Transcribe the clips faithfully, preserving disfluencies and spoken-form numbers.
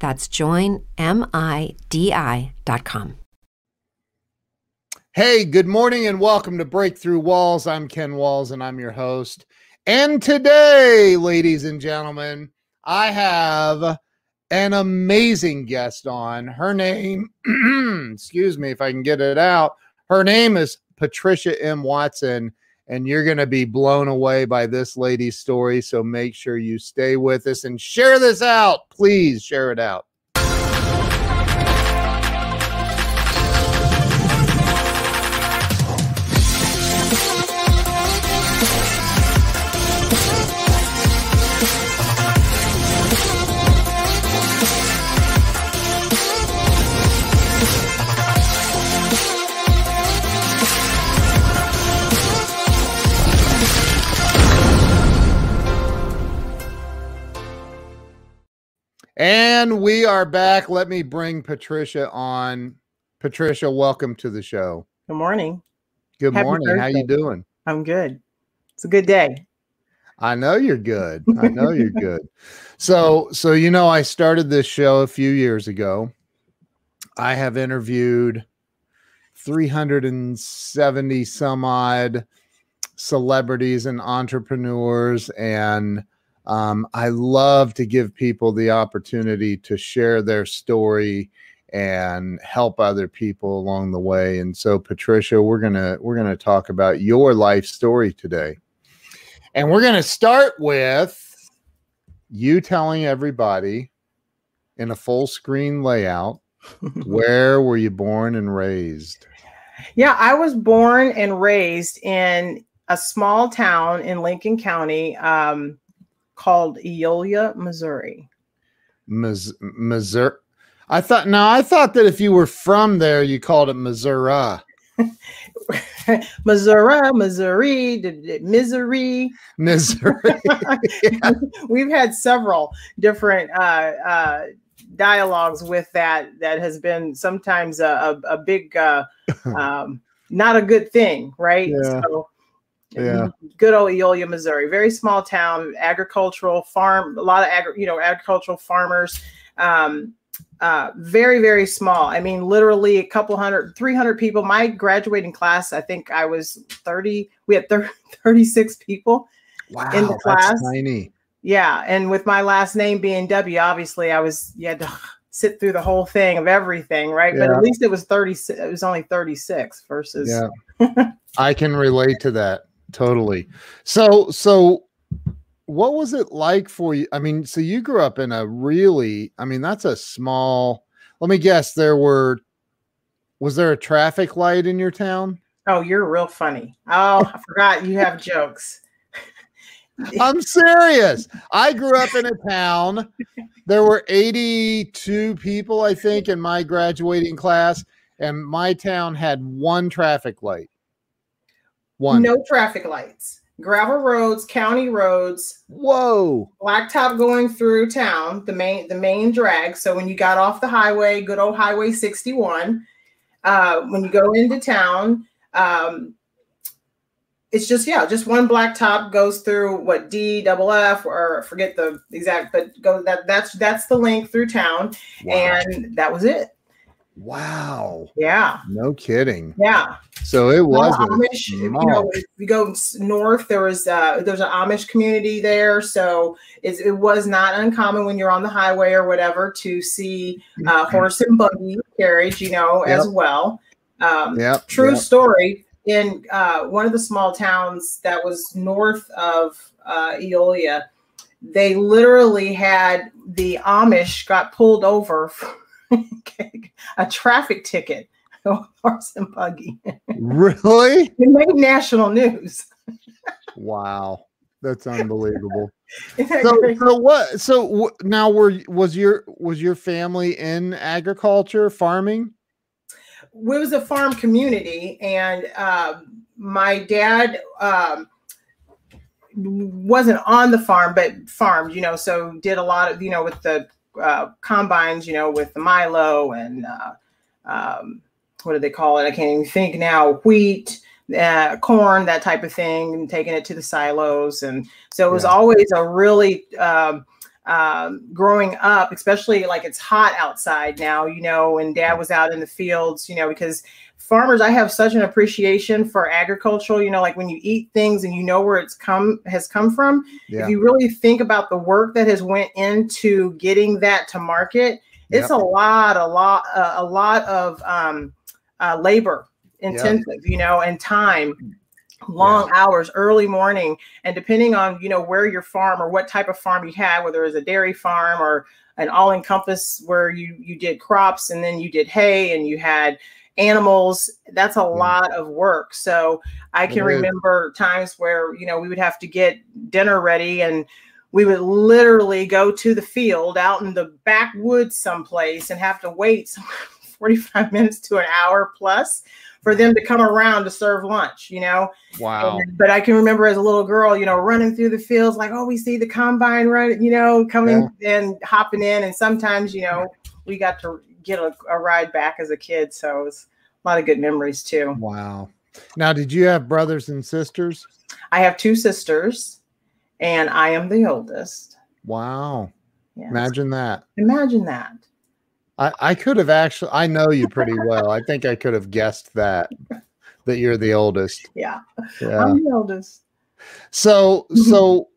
That's join midi dot com. Hey, good morning and welcome to Breakthrough Walls. I'm Ken Walls and I'm your host. And today, ladies and gentlemen, I have an amazing guest on. Her name, excuse me if I can get it out, her name is Patricia M Watson, and you're going to be blown away by this lady's story. So make sure you stay with us and share this out. Please share it out. And we are back. Let me bring Patricia on. Patricia, welcome to the show. Good morning. Good Happy morning. Thursday. How you doing? I'm good. It's a good day. I know you're good. I know you're good. So, so you know, I started this show a few years ago. I have interviewed three hundred seventy some odd celebrities and entrepreneurs, and Um, I love to give people the opportunity to share their story and help other people along the way. And so, Patricia, we're gonna we're gonna talk about your life story today, and we're gonna start with you telling everybody in a full screen layout where were you born and raised? Yeah, I was born and raised in a small town in Lincoln County. Um, called Eola, Missouri. Mis- Missouri. I thought, no, I thought that if you were from there, you called it Missouri. Missouri, Missouri, misery. Missouri. Yeah. We've had several different uh, uh, dialogues with that. That has been sometimes a, a, a big, uh, um, not a good thing, right? Yeah. So, yeah. Good old Eola, Missouri, very small town, agricultural farm, a lot of agri- you know, agricultural farmers, um, uh, very, very small. I mean, literally a couple hundred, three hundred people. My graduating class, I think I was thirty. We had thirty, thirty-six people wow, in the class. That's tiny. Yeah. And with my last name being W, obviously I was, you had to sit through the whole thing of everything. Right. Yeah. But at least it was thirty-six. It was only thirty-six versus. Yeah. I can relate to that. Totally. So, so what was it like for you? I mean, so you grew up in a really, I mean, that's a small, let me guess there were, was there a traffic light in your town? Oh, you're real funny. Oh, I forgot you have jokes. I'm serious. I grew up in a town. There were eighty-two people, I think, in my graduating class, and my town had one traffic light. One. No traffic lights, gravel roads, county roads. Whoa. Blacktop going through town, the main the main drag. So when you got off the highway, good old Highway sixty-one, uh, when you go into town, um, it's just, yeah, just one blacktop goes through what D double F or forget the exact, but go that that's that's the link through town. Wow. And that was it. Wow. Yeah. No kidding. Yeah. So it was well, Amish, you know, if you go north, there was uh there's an Amish community there. So it's, it was not uncommon when you're on the highway or whatever to see uh horse and buggy carriage, you know, yep. as well. Um, yep, true yep. story. In uh, one of the small towns that was north of uh, Eola, they literally had the Amish got pulled over for a traffic ticket, horse and buggy. Really? It made national news. Wow, that's unbelievable. So, so what? So now, were was your was your family in agriculture, farming? It was a farm community, and uh, my dad um, wasn't on the farm, but farmed, you know, so did a lot of, you know, with the uh, combines, you know, with the milo and uh, um, what do they call it? I can't even think now, wheat, uh, corn, that type of thing, and taking it to the silos. And so it was yeah. always a really um, Um, growing up, especially like it's hot outside now, you know, and dad was out in the fields, you know, because farmers, I have such an appreciation for agricultural, you know, like when you eat things and you know where it's come, has come from, yeah. if you really think about the work that has went into getting that to market, it's yep. a lot, a lot, uh, a lot of um, uh, labor intensive, yep. you know, and time. Long yeah. hours, early morning, and depending on, you know, where your farm or what type of farm you had, whether it was a dairy farm or an all-encompass where you you did crops and then you did hay and you had animals, that's a yeah. lot of work. So I can mm-hmm. remember times where, you know, we would have to get dinner ready and we would literally go to the field out in the backwoods someplace and have to wait forty-five minutes to an hour plus for them to come around to serve lunch, you know? Wow. And, but I can remember as a little girl, you know, running through the fields, like, oh, we see the combine, right? You know, coming yeah. and hopping in. And sometimes, you know, we got to get a, a ride back as a kid. So it was a lot of good memories too. Wow. Now, did you have brothers and sisters? I have two sisters and I am the oldest. Wow. Yes. Imagine that. Imagine that. I, I could have actually, I know you pretty well. I think I could have guessed that, that you're the oldest. Yeah, yeah. I'm the oldest. So, so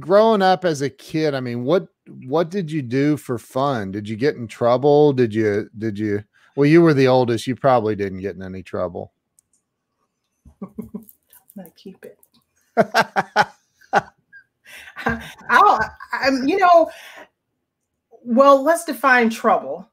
growing up as a kid, I mean, what, what did you do for fun? Did you get in trouble? Did you, did you, well, you were the oldest. You probably didn't get in any trouble. I'm gonna keep it. I'll, I'm, you know, well, let's define trouble,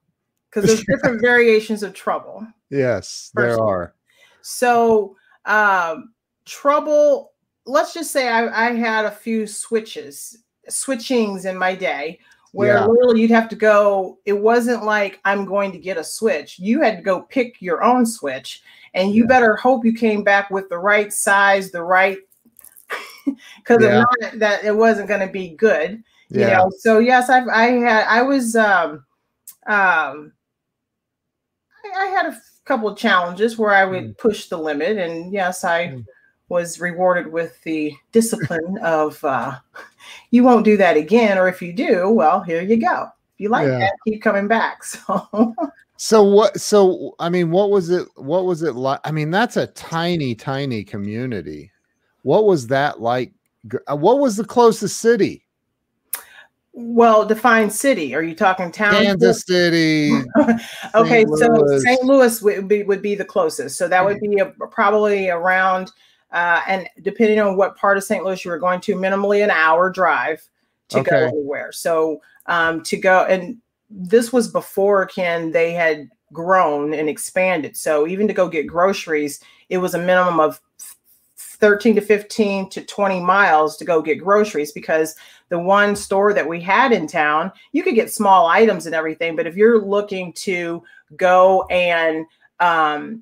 because there's different variations of trouble. Yes, personally. There are. So um, trouble, let's just say I, I had a few switches, switchings in my day where yeah. literally you'd have to go. It wasn't like I'm going to get a switch. You had to go pick your own switch, and you yeah. better hope you came back with the right size, the right, because yeah. if not, that it wasn't going to be good. Yeah. You know, so yes, I've, I had, I was, um, um, I, I had a f- couple of challenges where I would mm. push the limit, and yes, I mm. was rewarded with the discipline of, uh, you won't do that again. Or if you do, well, here you go. If you like yeah. that, keep coming back. So, so what, so, I mean, what was it, what was it like? I mean, that's a tiny, tiny community. What was that like? What was the closest city? Well, define city. Are you talking town? Kansas City. Okay, so Saint Louis would be, would be the closest. So that would be a, probably around, uh, and depending on what part of Saint Louis you were going to, minimally an hour drive to okay. go anywhere. So um, to go, and this was before, Ken, they had grown and expanded. So even to go get groceries, it was a minimum of thirteen to fifteen to twenty miles to go get groceries, because the one store that we had in town, you could get small items and everything. But if you're looking to go and, um,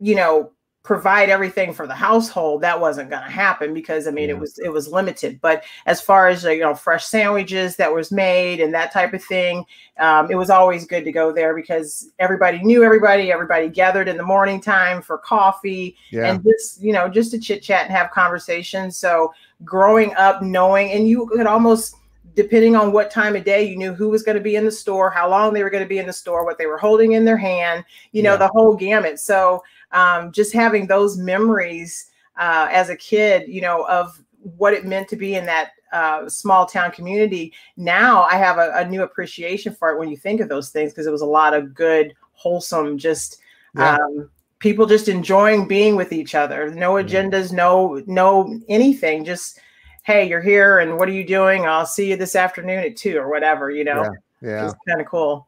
you know, provide everything for the household, that wasn't going to happen, because I mean, yeah. it was, it was limited. But as far as, you know, fresh sandwiches that was made and that type of thing, um, it was always good to go there, because everybody knew everybody, everybody gathered in the morning time for coffee yeah. and just, you know, just to chit chat and have conversations. So growing up knowing, and you could almost, depending on what time of day, you knew who was going to be in the store, how long they were going to be in the store, what they were holding in their hand, you know, yeah. the whole gamut. So um, just having those memories uh, as a kid, you know, of what it meant to be in that uh, small town community. Now I have a, a new appreciation for it when you think of those things, because it was a lot of good, wholesome, just Yeah. Um, people just enjoying being with each other. No agendas, no, no anything. Just, hey, you're here and what are you doing? I'll see you this afternoon at two or whatever, you know? Yeah. Yeah. It's kind of cool.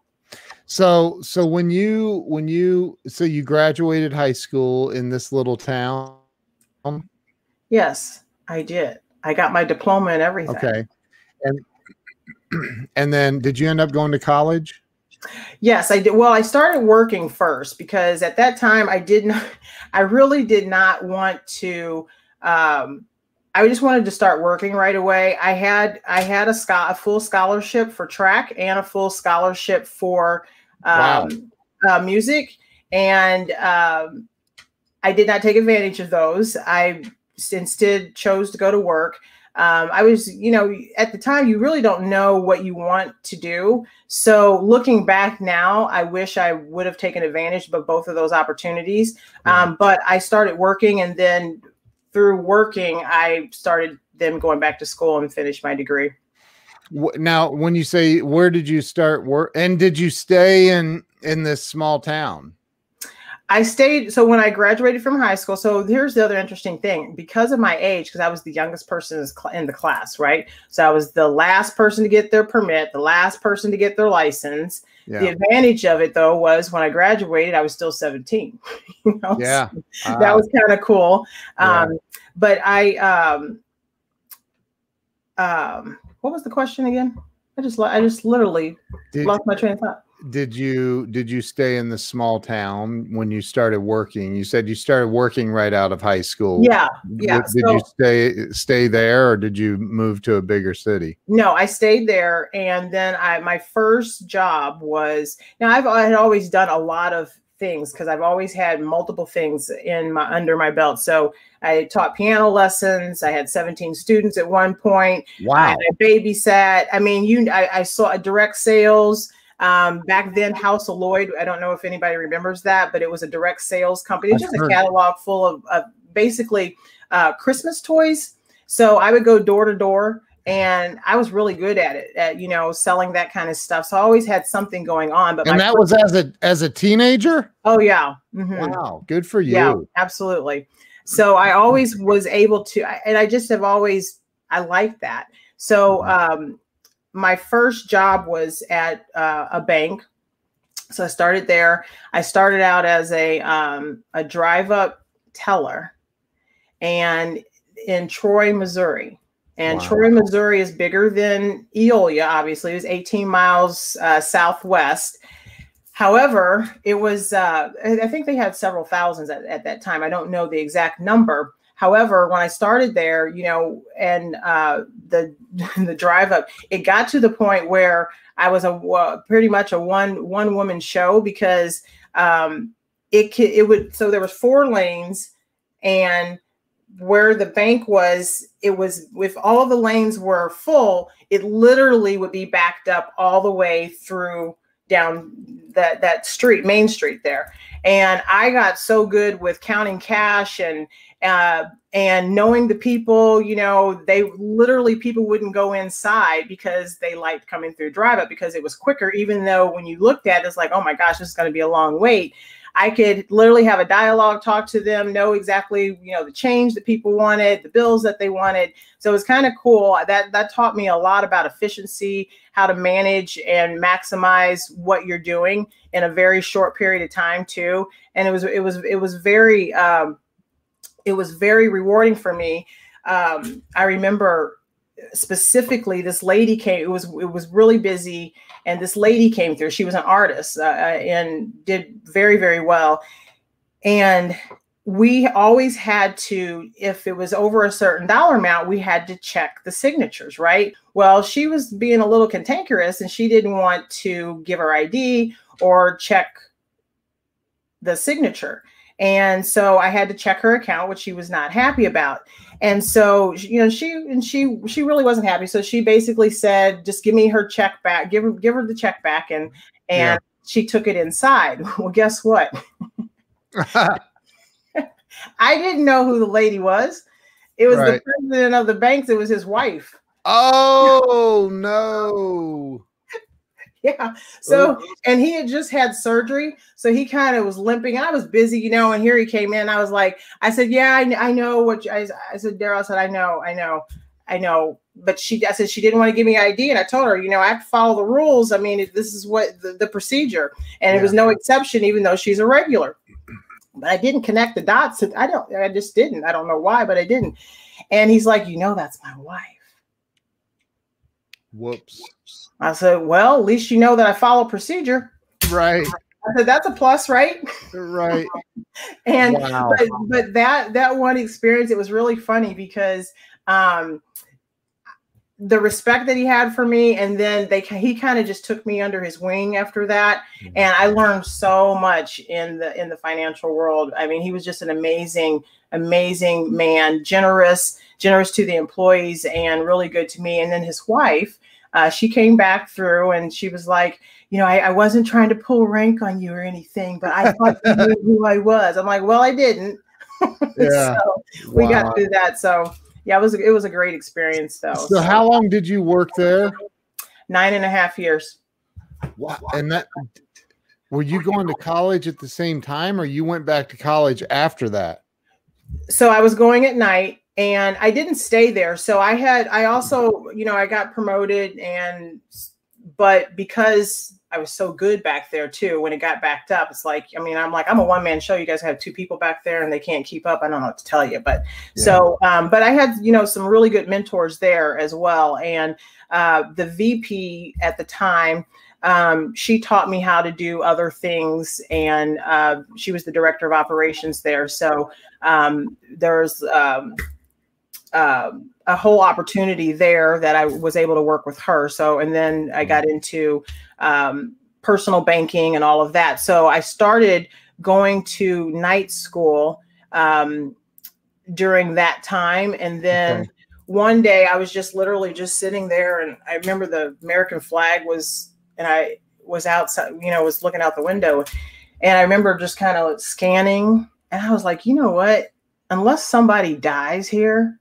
So, so when you, when you, so you graduated high school in this little town? Yes, I did. I got my diploma and everything. Okay. And, and then did you end up going to college? Yes, I did. Well, I started working first because at that time I did not, I really did not want to, um, I just wanted to start working right away. I had, I had a, scho a full scholarship for track and a full scholarship for um, wow. uh, music. And um, I did not take advantage of those. I instead chose to go to work. Um, I was, you know, at the time, you really don't know what you want to do. So looking back now, I wish I would have taken advantage of both of those opportunities. Um, but I started working, and then through working, I started then going back to school and finished my degree. Now, when you say, where did you start work? And did you stay in, in this small town? I stayed. So when I graduated from high school, so here's the other interesting thing, because of my age, because I was the youngest person in the class, right? So I was the last person to get their permit, the last person to get their license. Yeah. The advantage of it though, was when I graduated, I was still seventeen. You know? Yeah. So that uh, was kind of cool. Um, yeah. But I, um, um, what was the question again? I just, I just literally Did lost my train of thought. Did you, did you stay in the small town when you started working? You said you started working right out of high school. Yeah. Yeah. Did, so, did you stay, stay there or did you move to a bigger city? No, I stayed there. And then I, my first job was, now I've I had always done a lot of things because I've always had multiple things in my, under my belt. So I taught piano lessons. I had seventeen students at one point. Wow. I babysat. I mean, you, I, I saw a direct sales. Um, back then, House of Lloyd, I don't know if anybody remembers that, but it was a direct sales company. It was just a catalog full of, of basically uh, Christmas toys. So I would go door to door and I was really good at it, at, you know, selling that kind of stuff. So I always had something going on. But and that was as a, as a teenager? Oh, yeah. Mm-hmm. Wow. Good for you. Yeah, absolutely. So I always was able to, and I just have always, I like that. So, wow. um, my first job was at uh, a bank. So I started there. I started out as a, um, a drive up teller and in Troy, Missouri. And wow. Troy, Missouri is bigger than Eola, obviously. It was eighteen miles uh, southwest. However, it was, uh, I think they had several thousands at, at that time. I don't know the exact number. However, when I started there, you know, and uh, the the drive up, it got to the point where I was a uh, pretty much a one one woman show because um, it it would so there was four lanes, and where the bank was, it was if all the lanes were full, it literally would be backed up all the way through down that that street, Main Street there. And I got so good with counting cash and uh, and knowing the people, you know, they literally people wouldn't go inside because they liked coming through drive up because it was quicker, even though when you looked at it, it's like, oh my gosh, this is going to be a long wait. I could literally have a dialogue, talk to them, know exactly, you know, the change that people wanted, the bills that they wanted. So it was kind of cool. That that taught me a lot about efficiency, how to manage and maximize what you're doing in a very short period of time too. And it was it was it was very um, it was very rewarding for me. Um, I remember specifically this lady came. It was it was really busy. And this lady came through. She was an artist uh, and did very, very well. And we always had to, if it was over a certain dollar amount, we had to check the signatures, right? Well, she was being a little cantankerous and she didn't want to give her I D or check the signature. And so I had to check her account, which she was not happy about. And so, you know, she and she she really wasn't happy. So she basically said, just give me her check back, give her give her the check back. And and yeah. She took it inside. Well, guess what? I didn't know who the lady was. It was right. The president of the bank. It was his wife. Oh, no. Yeah. So, Ooh. and he had just had surgery. So he kind of was limping. I was busy, you know, and here he came in. I was like, I said, yeah, I, I know what you, I, I said, Daryl said, I know, I know, I know. But she, I said, she didn't want to give me an I D. And I told her, you know, I have to follow the rules. I mean, this is what the, the procedure, and yeah. it was no exception, even though she's a regular. But I didn't connect the dots. I don't, I just didn't. I don't know why, but I didn't. And he's like, you know, that's my wife. Whoops. I said, well, at least you know that I follow procedure. Right. I said, that's a plus, right? Right. And wow. but, but that that one experience, it was really funny because um, the respect that he had for me, and then they he kind of just took me under his wing after that, and I learned so much in the in the financial world. I mean, he was just an amazing, amazing man, generous, generous to the employees, and really good to me. And then his wife, uh, she came back through, and she was like, you know, I, I wasn't trying to pull rank on you or anything, but I thought you knew who I was. I'm like, well, I didn't. Yeah. So we wow. got through that. So. Yeah, it was it was a great experience though. So, so how long did you work there? Nine and a half years. Wow! And that were you going to college at the same time, or you went back to college after that? So I was going at night, and I didn't stay there. So I had I also you know I got promoted, and but because I was so good back there too, when it got backed up, it's like, I mean, I'm like, I'm a one man show. You guys have two people back there and they can't keep up. I don't know what to tell you, but yeah. so, um, but I had, you know, some really good mentors there as well. And, uh, the V P at the time, um, she taught me how to do other things, and, uh, she was the director of operations there. So, um, there's, um, uh, a whole opportunity there that I was able to work with her. So, and then I got into um, personal banking and all of that. So I started going to night school um, during that time. And then okay. one day I was just literally just sitting there, and I remember the American flag was, and I was outside, you know, was looking out the window, and I remember just kind of scanning, and I was like, you know what, unless somebody dies here,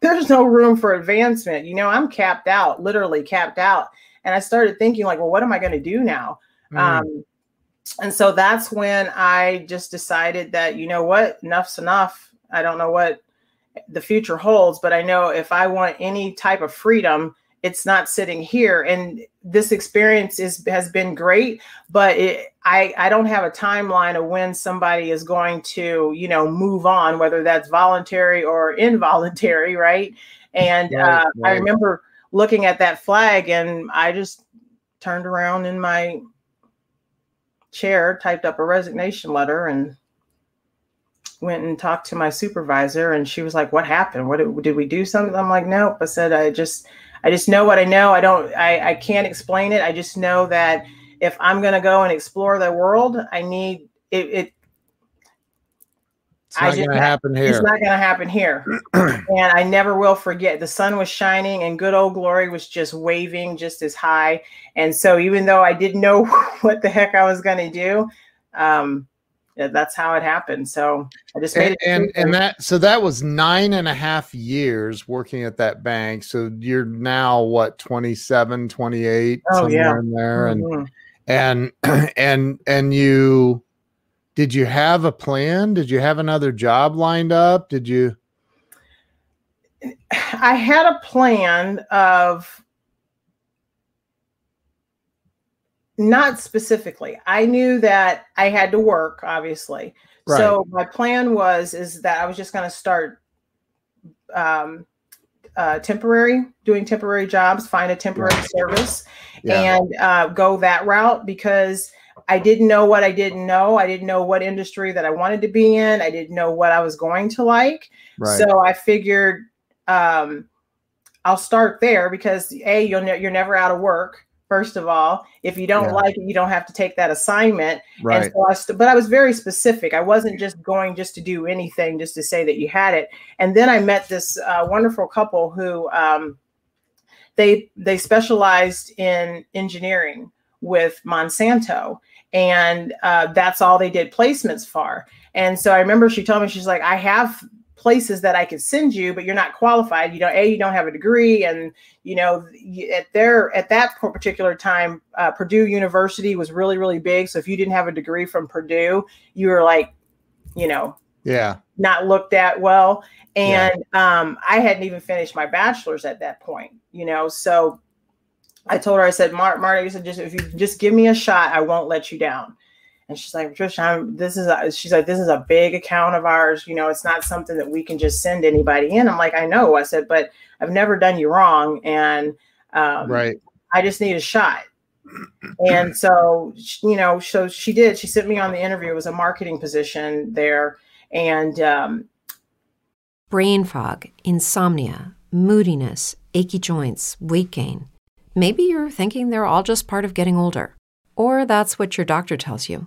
there's no room for advancement. You know, I'm capped out, literally capped out. And I started thinking like, well, what am I going to do now? Mm. Um, and so that's when I just decided that, you know what, enough's enough. I don't know what the future holds, but I know if I want any type of freedom, it's not sitting here. And this experience is, has been great, but it, I, I don't have a timeline of when somebody is going to, you know, move on, whether that's voluntary or involuntary. Right. And right, uh, right. I remember looking at that flag, and I just turned around in my chair, typed up a resignation letter, and went and talked to my supervisor, and she was like, what happened? What did, did we do something? I'm like, nope. I said, I just, I just know what I know. I don't, I, I can't explain it. I just know that if I'm going to go and explore the world, I need it. it it's not going to happen here. It's not going to happen here. And I never will forget. The sun was shining, and good old glory was just waving just as high. And so even though I didn't know what the heck I was going to do, um, that's how it happened. So I just made it. And, and, and that, so that was nine and a half years working at that bank. So you're now what, twenty-seven, twenty-eight, oh, somewhere yeah. in there. Mm-hmm. And, and, and, and you, did you have a plan? Did you have another job lined up? Did you? I had a plan of, not specifically. I knew that I had to work, obviously. Right. So my plan was, is that I was just going to start um, uh, temporary, doing temporary jobs, find a temporary service, yeah. and uh, go that route, because I didn't know what I didn't know. I didn't know what industry that I wanted to be in. I didn't know what I was going to like. Right. So I figured um, I'll start there, because A, you'll ne- you're never out of work. First of all, if you don't yeah. like it, you don't have to take that assignment. Right. And so I st- but I was very specific. I wasn't just going just to do anything just to say that you had it. And then I met this uh, wonderful couple who um, they they specialized in engineering with Monsanto. And uh, that's all they did placements for. And so I remember she told me, she's like, I have places that I could send you, but you're not qualified. You don't, A, you don't have a degree. And, you know, at their, at that particular time, uh, Purdue University was really, really big. So if you didn't have a degree from Purdue, you were like, you know, yeah, not looked at well. And yeah. um, I hadn't even finished my bachelor's at that point, you know, so I told her, I said, Mar Marty, I said, just, if you just give me a shot, I won't let you down. And she's like, Patricia, I'm, this is, a, she's like, this is a big account of ours. You know, it's not something that we can just send anybody in. I'm like, I know. I said, but I've never done you wrong. And um, right. I just need a shot. And so, you know, so she did, she sent me on the interview. It was a marketing position there. And um, brain fog, insomnia, moodiness, achy joints, weight gain. Maybe you're thinking they're all just part of getting older, or that's what your doctor tells you.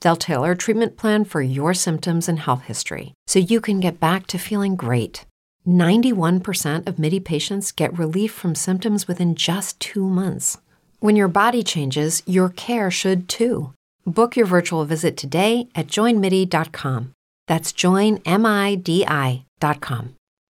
They'll tailor a treatment plan for your symptoms and health history so you can get back to feeling great. ninety-one percent of Midi patients get relief from symptoms within just two months. When your body changes, your care should too. Book your virtual visit today at join midi dot com. That's join midi dot com.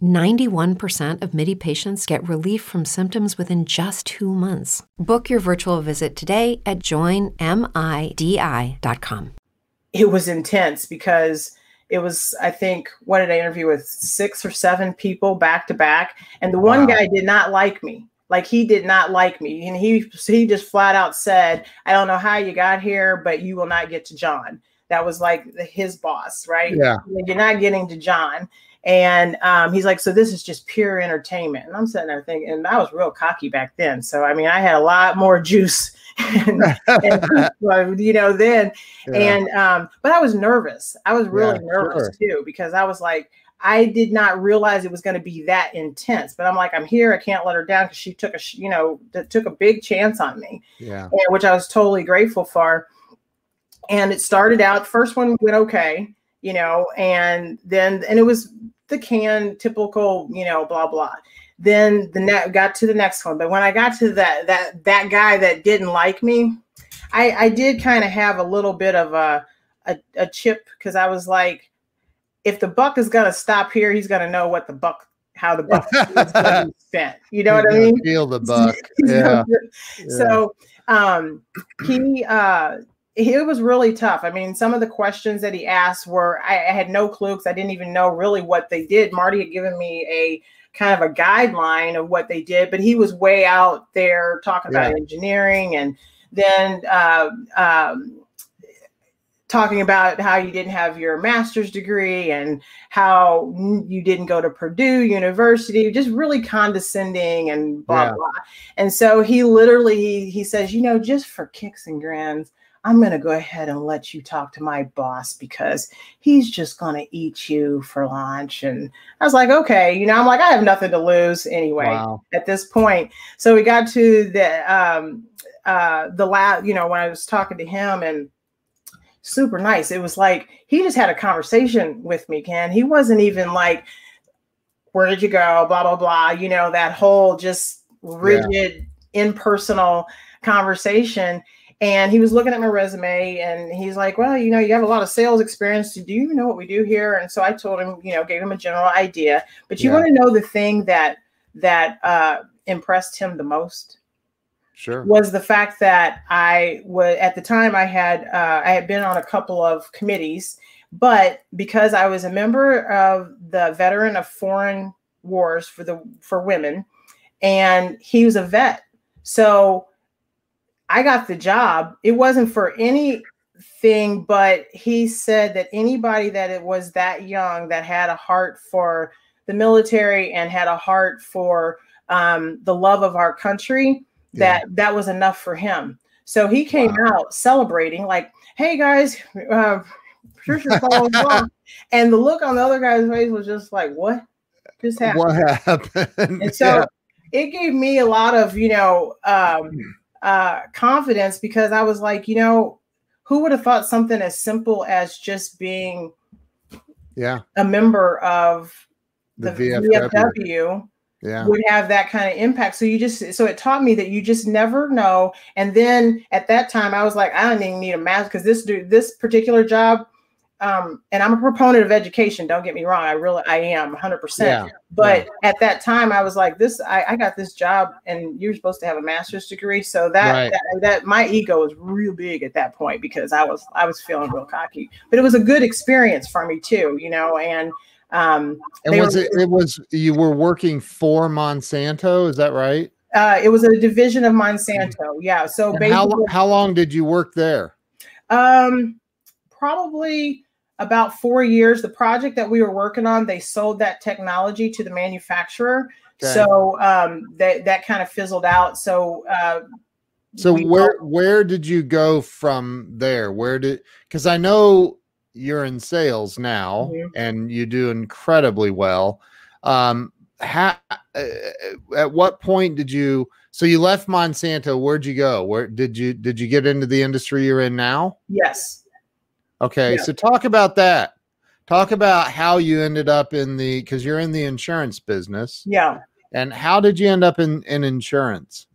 ninety-one percent of Midi patients get relief from symptoms within just two months. Book your virtual visit today at join midi dot com. It was intense because it was, I think, what did I interview with six or seven people back to back? And the one wow. guy did not like me. Like he did not like me. And he, he just flat out said, I don't know how you got here, but you will not get to John. That was like his boss, right? Yeah. You're not getting to John. And um, he's like, so this is just pure entertainment. And I'm sitting there thinking, and I was real cocky back then. So, I mean, I had a lot more juice and, and you know, then, yeah. and, um, but I was nervous. I was really yeah, nervous sure. too, because I was like, I did not realize it was going to be that intense, but I'm like, I'm here. I can't let her down. Cause she took a, you know, took a big chance on me, yeah. and, which I was totally grateful for. And it started out, the first one went okay, you know, and then, and it was the can typical, you know, blah, blah. Then the net got to the next one. But when I got to that, that, that guy that didn't like me, I, I did kind of have a little bit of a, a, a chip. Cause I was like, if the buck is going to stop here, he's going to know what the buck, how the buck is going to be spent. You know what I mean? Feel the buck. Yeah. So, um, he, uh, it was really tough. I mean, some of the questions that he asked were, I, I had no clue because I didn't even know really what they did. Marty had given me a kind of a guideline of what they did, but he was way out there talking yeah. about engineering and then uh, um, talking about how you didn't have your master's degree and how you didn't go to Purdue University, just really condescending and blah, yeah. blah. And so he literally, he, he says, you know, just for kicks and grins, I'm going to go ahead and let you talk to my boss because he's just going to eat you for lunch. And I was like, okay, you know, I'm like, I have nothing to lose anyway wow. at this point. So we got to the, um, uh, the lab, you know, when I was talking to him and super nice, it was like, he just had a conversation with me, Ken. He wasn't even like, where did you go? Blah, blah, blah. You know, that whole just rigid, yeah. impersonal conversation. And he was looking at my resume and he's like, well, you know, you have a lot of sales experience. Do you even know what we do here? And so I told him, you know, gave him a general idea, but you yeah. want to know the thing that, that uh, impressed him the most sure. was the fact that I was, at the time I had, uh, I had been on a couple of committees, but because I was a member of the Veteran of Foreign Wars for the, for women, and he was a vet. So I got the job. It wasn't for any thing, but he said that anybody that it was that young that had a heart for the military and had a heart for um, the love of our country, that yeah. that was enough for him. So he came wow. out celebrating like, hey guys, uh, Patricia's following along. And the look on the other guy's face was just like, what just happened? What happened? And so yeah. it gave me a lot of, you know, um, uh, confidence, because I was like, you know, who would have thought something as simple as just being yeah. a member of the, the V F W yeah. would have that kind of impact. So you just, so it taught me that you just never know. And then at that time I was like, I don't even need a mask, because this dude, this particular job, um, and I'm a proponent of education. Don't get me wrong. I really, I am one hundred percent. Yeah. But yeah. at that time I was like this, I, I got this job and you're supposed to have a master's degree. So that, right. that, that my ego was real big at that point, because I was, I was feeling real cocky, but it was a good experience for me too, you know, and, Um, and was were, it, it was, you were working for Monsanto. Is that right? Uh, it was a division of Monsanto. Yeah. So basically, how, how long did you work there? Um, probably about four years. The project that we were working on, they sold that technology to the manufacturer. Okay. So, um, that, that kind of fizzled out. So, uh, so where, where did you go from there? Where did, cause I know you're in sales now mm-hmm. and you do incredibly well. Um, ha, uh, at what point did you, so you left Monsanto, where'd you go? Where did you, did you get into the industry you're in now? Yes. Okay. Yeah. So talk about that. Talk about how you ended up in the, cause you're in the insurance business. Yeah. And how did you end up in, in insurance?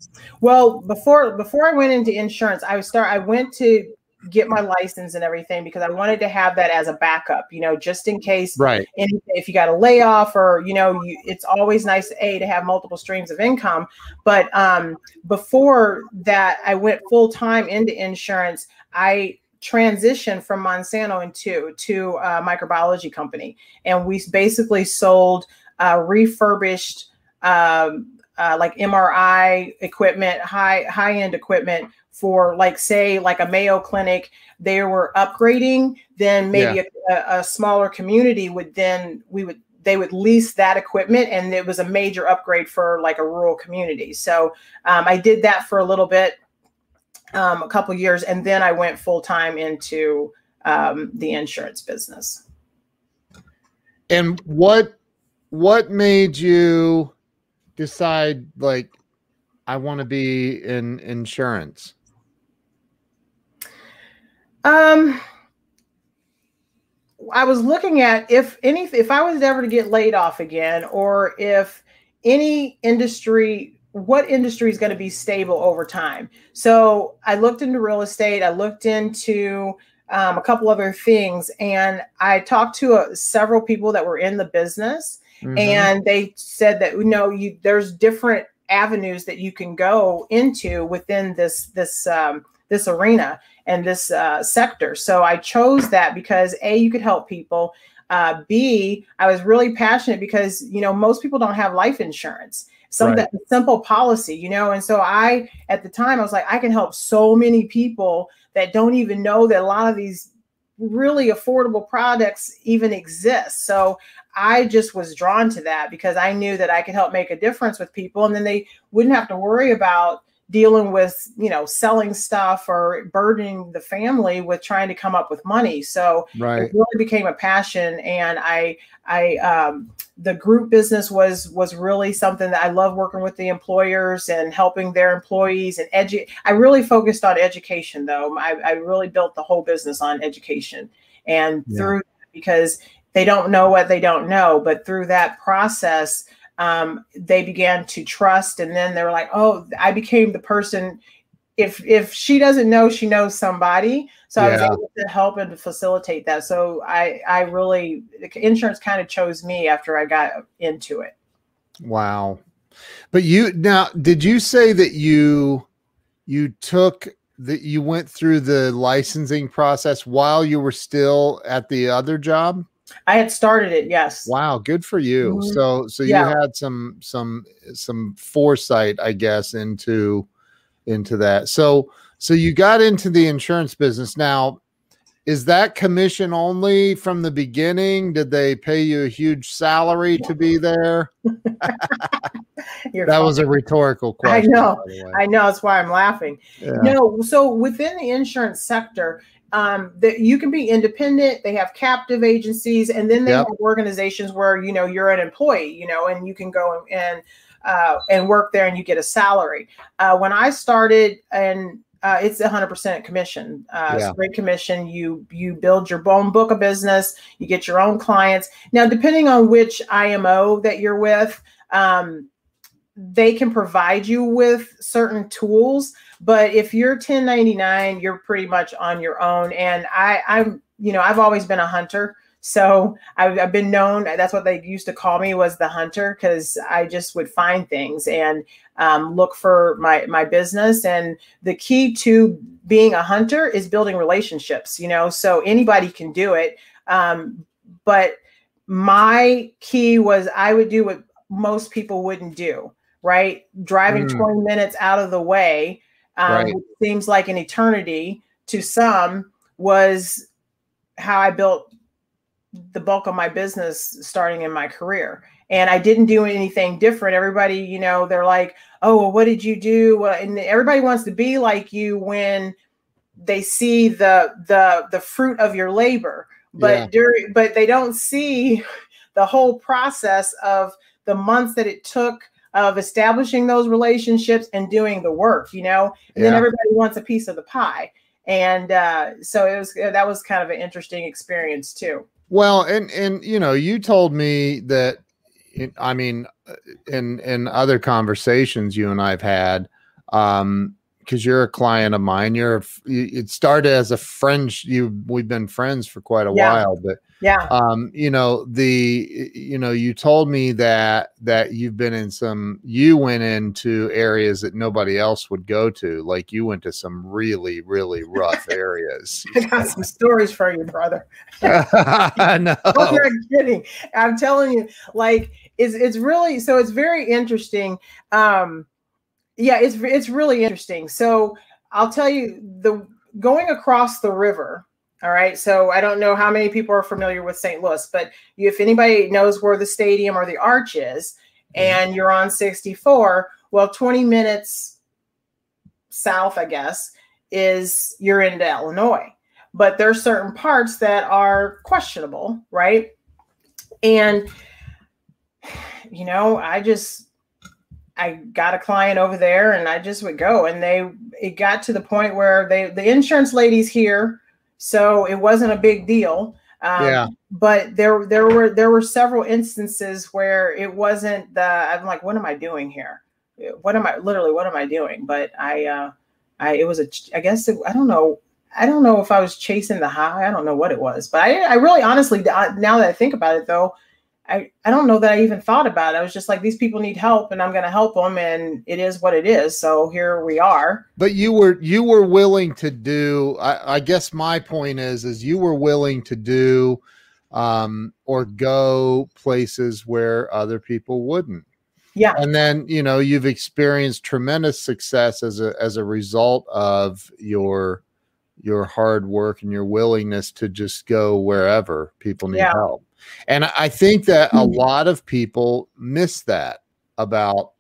Well, before, before I went into insurance, I was start, I went to get my license and everything, because I wanted to have that as a backup, you know, just in case, right. And if you got a layoff or, you know, you, it's always nice a to have multiple streams of income. But, um, before that, I went full time into insurance. I transitioned from Monsanto into, to a microbiology company. And we basically sold, uh, refurbished, um, uh, like M R I equipment, high, high end equipment, for like, say like a Mayo Clinic, they were upgrading, then maybe yeah. a, a smaller community would then, we would, they would lease that equipment, and it was a major upgrade for like a rural community. So um, I did that for a little bit, um, a couple of years, and then I went full time into um, the insurance business. And what, what made you decide like, I want to be in insurance? Um, I was looking at if any, if I was ever to get laid off again, or if any industry, what industry is going to be stable over time. So I looked into real estate. I looked into um, a couple other things, and I talked to uh, several people that were in the business, mm-hmm. and they said that, you know, you, there's different avenues that you can go into within this, this, um, this arena and this, uh, sector. So I chose that because A, you could help people, uh, B, I was really passionate because, you know, most people don't have life insurance, some right. simple policy, you know? And so I, at the time I was like, I can help so many people that don't even know that a lot of these really affordable products even exist. So I just was drawn to that because I knew that I could help make a difference with people, and then they wouldn't have to worry about dealing with, you know, selling stuff or burdening the family with trying to come up with money. So right. it really became a passion. And I, I, um, the group business was, was really something that I love, working with the employers and helping their employees and edu-. I really focused on education though. I, I really built the whole business on education, and yeah. through that, because they don't know what they don't know, but through that process, um, they began to trust. And then they were like, oh, I became the person. If, if she doesn't know, she knows somebody. So yeah. I was able to help and to facilitate that. So I, I really, insurance kind of chose me after I got into it. Wow. But you, now, did you say that you, you took that you went through the licensing process while you were still at the other job? I had started it. Yes. Wow. Good for you. Mm-hmm. So, so yeah. you had some, some, some foresight, I guess, into, into that. So, so you got into the insurance business. Now Is that commission only from the beginning? Did they pay you a huge salary to be there? That was a rhetorical question. I know. I know. That's why I'm laughing. Yeah. No. So within the insurance sector, um, that you can be independent. They have captive agencies, and then they yep. have organizations where, you know, you're an employee, you know, and you can go and, uh, and work there and you get a salary. Uh, when I started, and Uh, it's one hundred percent commission, uh, yeah. straight commission. You you build your own book of business. You get your own clients. Now, depending on which I M O that you're with, um, they can provide you with certain tools. But if you're ten ninety-nine, you're pretty much on your own. And I, I'm, you know, I've always been a hunter. So I've, I've been known, that's what they used to call me, was the hunter, because I just would find things and um, look for my, my business. And the key to being a hunter is building relationships, you know, so anybody can do it. Um, but my key was I would do what most people wouldn't do, right? Driving mm. twenty minutes out of the way, um, right. which seems like an eternity to some, was how I built the bulk of my business starting in my career. And I didn't do anything different. Everybody, you know, they're like, oh, well, what did you do? Well, and everybody wants to be like you when they see the, the, the fruit of your labor, but yeah. during, but they don't see the whole process of the months that it took of establishing those relationships and doing the work, you know, and yeah. then everybody wants a piece of the pie. And uh, so it was, that was kind of an interesting experience too. Well, and, and, you know, you told me that, I mean, in, in other conversations you and I've had, um, cause you're a client of mine, you're, it started as a friend. You, we've been friends for quite a yeah. while, but yeah. um, you know, the, you know, you told me that, that you've been in some, you went into areas that nobody else would go to. Like you went to some really, really rough areas. I got some stories for you, brother. No. I'm not kidding. I'm telling you, like, it's, it's really, so it's very interesting. Um, Yeah, it's it's really interesting. So I'll tell you, the going across the river. All right. So I don't know how many people are familiar with Saint Louis, but you, if anybody knows where the stadium or the arch is, and you're on sixty-four, well, twenty minutes south, I guess, is you're into Illinois. But there are certain parts that are questionable, right? And you know, I just. I got a client over there and I just would go, and they, it got to the point where they, the insurance ladies here. So it wasn't a big deal. Um, yeah. But there, there were, there were several instances where it wasn't the, I'm like, what am I doing here? What am I literally, what am I doing? But I, uh, I, it was a, I guess, it, I don't know. I don't know if I was chasing the high. I don't know what it was, but I, I really honestly, now that I think about it though, I, I don't know that I even thought about it. I was just like, these people need help and I'm going to help them. And it is what it is. So here we are. But you were, you were willing to do, I, I guess my point is, is you were willing to do um, or go places where other people wouldn't. Yeah. And then, you know, you've experienced tremendous success as a, as a result of your, your hard work and your willingness to just go wherever people need yeah. help. And I think that a lot of people miss that about,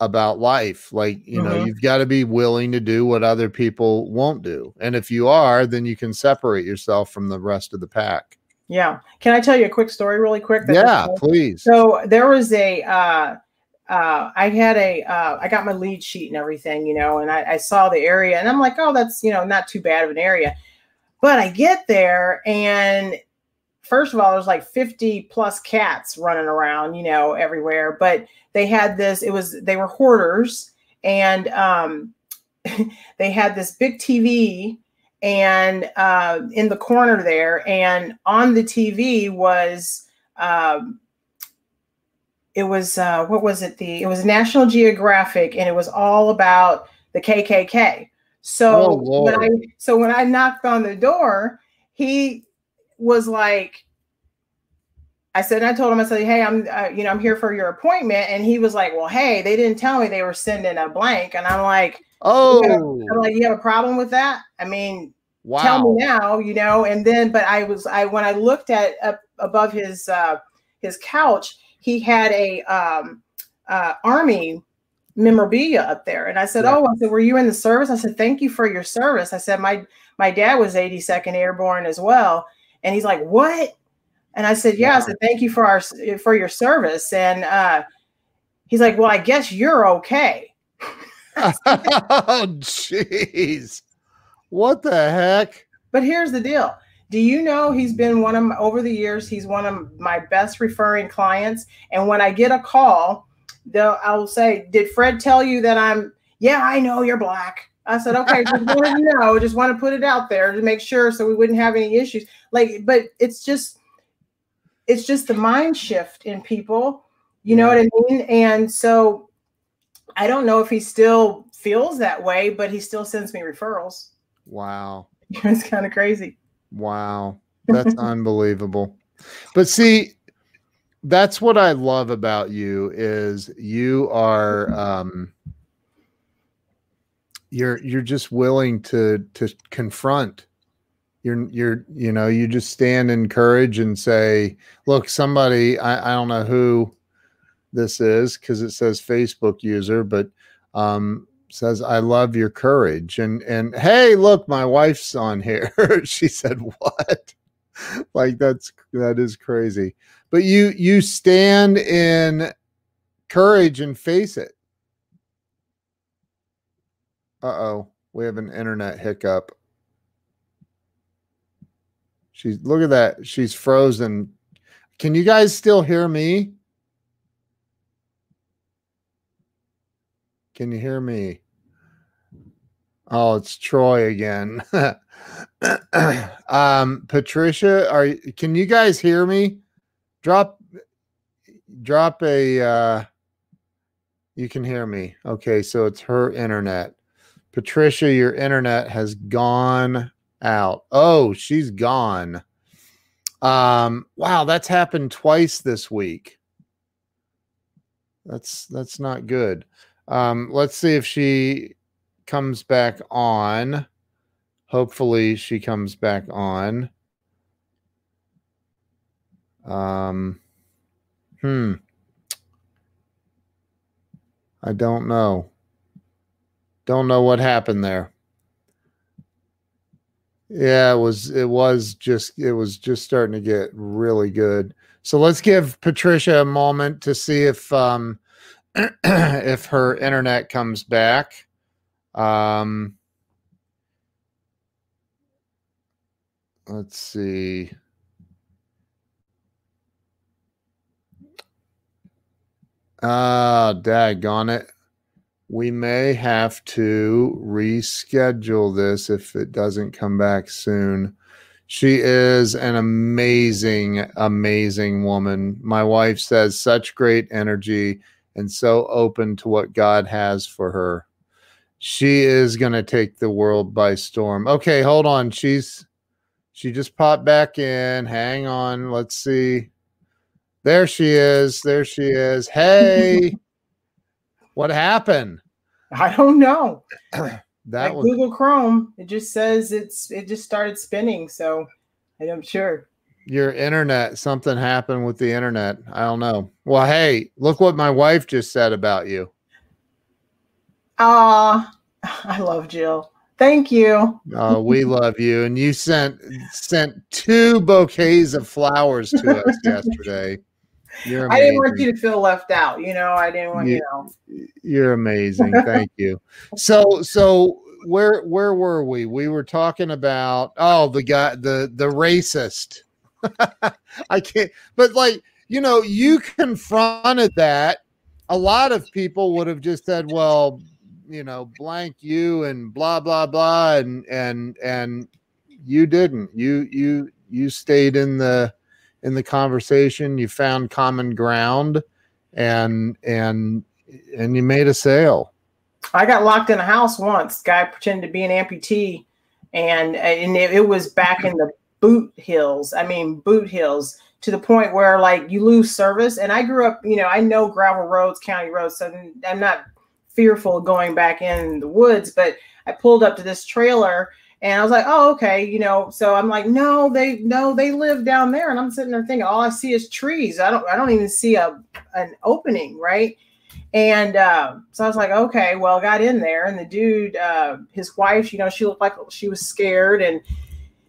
about life. Like, you mm-hmm. know, you've got to be willing to do what other people won't do. And if you are, then you can separate yourself from the rest of the pack. Yeah. Can I tell you a quick story really quick? Yeah, please. So there was a, uh, uh, I had a, uh, I got my lead sheet and everything, you know, and I, I saw the area and I'm like, oh, that's, you know, not too bad of an area, but I get there and first of all, there's like fifty plus cats running around, you know, everywhere, but they had this, it was, they were hoarders and um, they had this big T V and uh, in the corner there, and on the T V was, um, it was, uh, what was it? The, it was National Geographic and it was all about the K K K. So, oh, Lord. when I, so when I knocked on the door, he was like, I said, and I told him, I said, hey, I'm, uh, you know, I'm here for your appointment. And he was like, well, hey, they didn't tell me they were sending a blank. And I'm like, oh, you know, I'm like, you have a problem with that? I mean, Wow. Tell me now, you know, and then, but I was, I, when I looked at up above his, uh, his couch, he had a, um, uh, army memorabilia up there. And I said, yeah. Oh, I said, were you in the service? I said, thank you for your service. I said, my, my dad was eighty-second Airborne as well. And he's like, what? And I said, yeah, yeah. I said, thank you for our, for your service. And, uh, he's like, well, I guess you're okay. Oh, jeez. What the heck? But here's the deal. Do you know he's been one of my, over the years, he's one of my best referring clients. And when I get a call, they'll, I'll say, did Fred tell you that I'm, yeah, I know you're black. I said, okay, just want to know, just want to put it out there to make sure so we wouldn't have any issues. Like, but it's just, it's just the mind shift in people. You know what I mean? And so I don't know if he still feels that way, but he still sends me referrals. Wow. It's kind of crazy. Wow. That's unbelievable. But see, that's what I love about you is you are, um, you're, you're just willing to, to confront. You're, you're, you know, you just stand in courage and say, look, somebody, I, I don't know who this is, 'cause it says Facebook user, but, um, says, I love your courage. And, and hey, look, my wife's on here. She said, what? Like, that's, that is crazy. But you, you stand in courage and face it. Uh-oh. We have an internet hiccup. She's, look at that. She's frozen. Can you guys still hear me? Can you hear me? Oh, it's Troy again. um, Patricia, are can you guys hear me? Drop, drop a. Uh, you can hear me. Okay, so it's her internet. Patricia, your internet has gone out. Oh, she's gone. Um, wow, that's happened twice this week. That's that's not good. Um, let's see if she comes back on. Hopefully she comes back on. Um, hmm. I don't know. Don't know what happened there. Yeah, it was, it was just, it was just starting to get really good. So let's give Patricia a moment to see if, um, if her internet comes back. Um, let's see. Ah, daggone it. We may have to reschedule this if it doesn't come back soon. She is an amazing, amazing woman. My wife says such great energy and so open to what God has for her. She is going to take the world by storm. Okay, hold on. She's, she just popped back in. Hang on. Let's see. There she is. There she is. Hey, what happened? I don't know. that like was Google Chrome. It just says it's, it just started spinning. So I'm sure. Your internet, something happened with the internet. I don't know. Well, hey, look what my wife just said about you. Ah, uh, I love Jill. Thank you. Uh, we love you. And you sent sent two bouquets of flowers to us yesterday. You're amazing. I didn't want you to feel left out. You know, I didn't want you. you know. You're amazing. Thank you. So, so where where were we? We were talking about oh the guy the the racist. I can't, but like, you know, you confronted that. A lot of people would have just said, well, you know, blank you and blah, blah, blah. And, and, and you didn't, you, you, you stayed in the, in the conversation, you found common ground and, and, and you made a sale. I got locked in a house once. Guy pretended to be an amputee and, and it, it was back in the boot hills. I mean, boot hills to the point where like you lose service. And I grew up, you know, I know gravel roads, county roads. So I'm not fearful of going back in the woods, but I pulled up to this trailer And I was like, oh, okay, you know. So I'm like, no, they no, they live down there. And I'm sitting there thinking, all I see is trees. I don't, I don't even see a an opening, right? And uh, so I was like, okay, well, got in there, and the dude, uh, his wife, you know, she looked like she was scared, and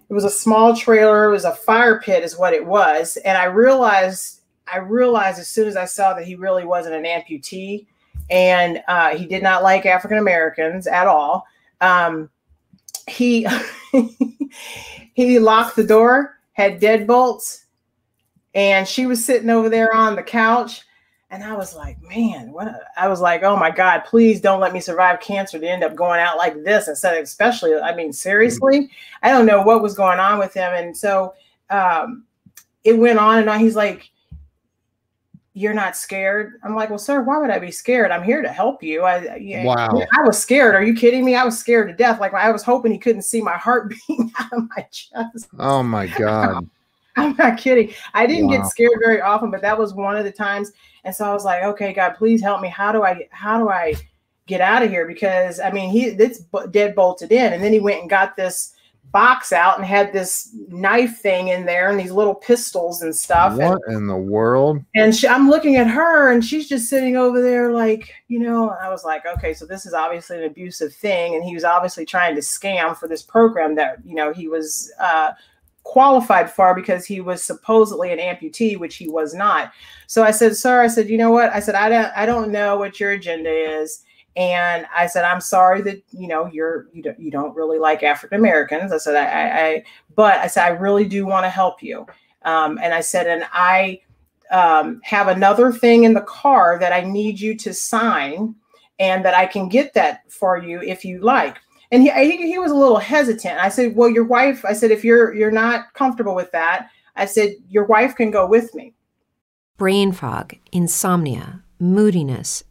it was a small trailer. It was a fire pit, is what it was. And I realized, I realized as soon as I saw that he really wasn't an amputee, and uh, he did not like African Americans at all. Um, He he locked the door, had deadbolts, and she was sitting over there on the couch. And I was like, man, what? A, I was like, oh my God, please don't let me survive cancer to end up going out like this. And so, especially, I mean, seriously, I don't know what was going on with him. And so um, it went on and on. He's like, you're not scared. I'm like, well, sir, why would I be scared? I'm here to help you. I, you wow. know, I was scared. Are you kidding me? I was scared to death. Like, I was hoping he couldn't see my heart beating out of my chest. Oh my God. I'm not kidding. I didn't wow. get scared very often, but that was one of the times. And so I was like, okay, God, please help me. How do I, how do I get out of here? Because I mean, he, it's dead bolted in. And then he went and got this box out and had this knife thing in there and these little pistols and stuff. What and, in the world? And she, I'm looking at her and she's just sitting over there like, you know, I was like, okay, so this is obviously an abusive thing. And he was obviously trying to scam for this program that, you know, he was uh, qualified for because he was supposedly an amputee, which he was not. So I said, sir, I said, you know what? I said, I don't, I don't know what your agenda is. And I said, I'm sorry that, you know, you're, you don't, you don't really like African-Americans. I said, I, I, I, but I said, I really do want to help you. Um, and I said, and I um, have another thing in the car that I need you to sign and that I can get that for you if you like. And he, he, he was a little hesitant. I said, well, your wife, I said, if you're, you're not comfortable with that, I said, your wife can go with me. Brain fog, insomnia, moodiness,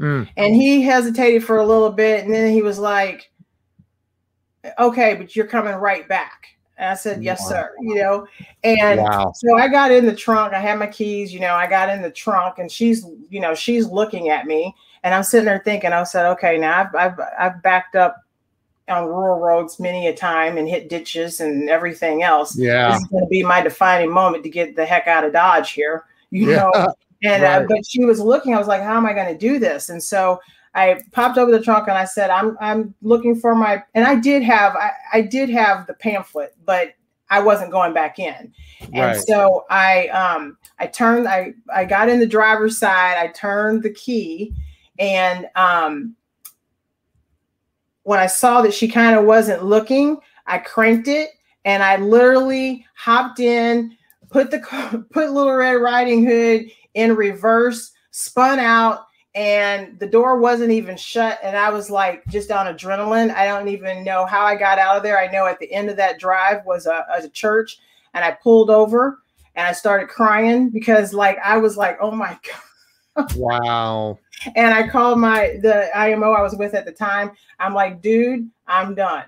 Mm. And he hesitated for a little bit, and then he was like, okay, but you're coming right back. And I said, yes, wow. sir, you know. And wow. so I got in the trunk. I had my keys, you know, I got in the trunk, and she's, you know, she's looking at me. And I'm sitting there thinking, I said, okay, now I've, I've, I've backed up on rural roads many a time and hit ditches and everything else. Yeah. This is going to be my defining moment to get the heck out of Dodge here, you yeah. know. And right. uh, but she was looking. I was like, how am I going to do this? And so I popped over the trunk and I said, I'm I'm looking for my, and I did have, I, I did have the pamphlet, but I wasn't going back in. And right. so I, um, I turned, I, I got in the driver's side, I turned the key, and um, when I saw that she kind of wasn't looking, I cranked it and I literally hopped in, put the, put Little Red Riding Hood in reverse, spun out, and the door wasn't even shut. And I was like, just on adrenaline. I don't even know how I got out of there. I know at the end of that drive was a, a church, and I pulled over and I started crying because like, I was like, oh my God. Wow. And I called my, the I M O I was with at the time. I'm like, dude, I'm done.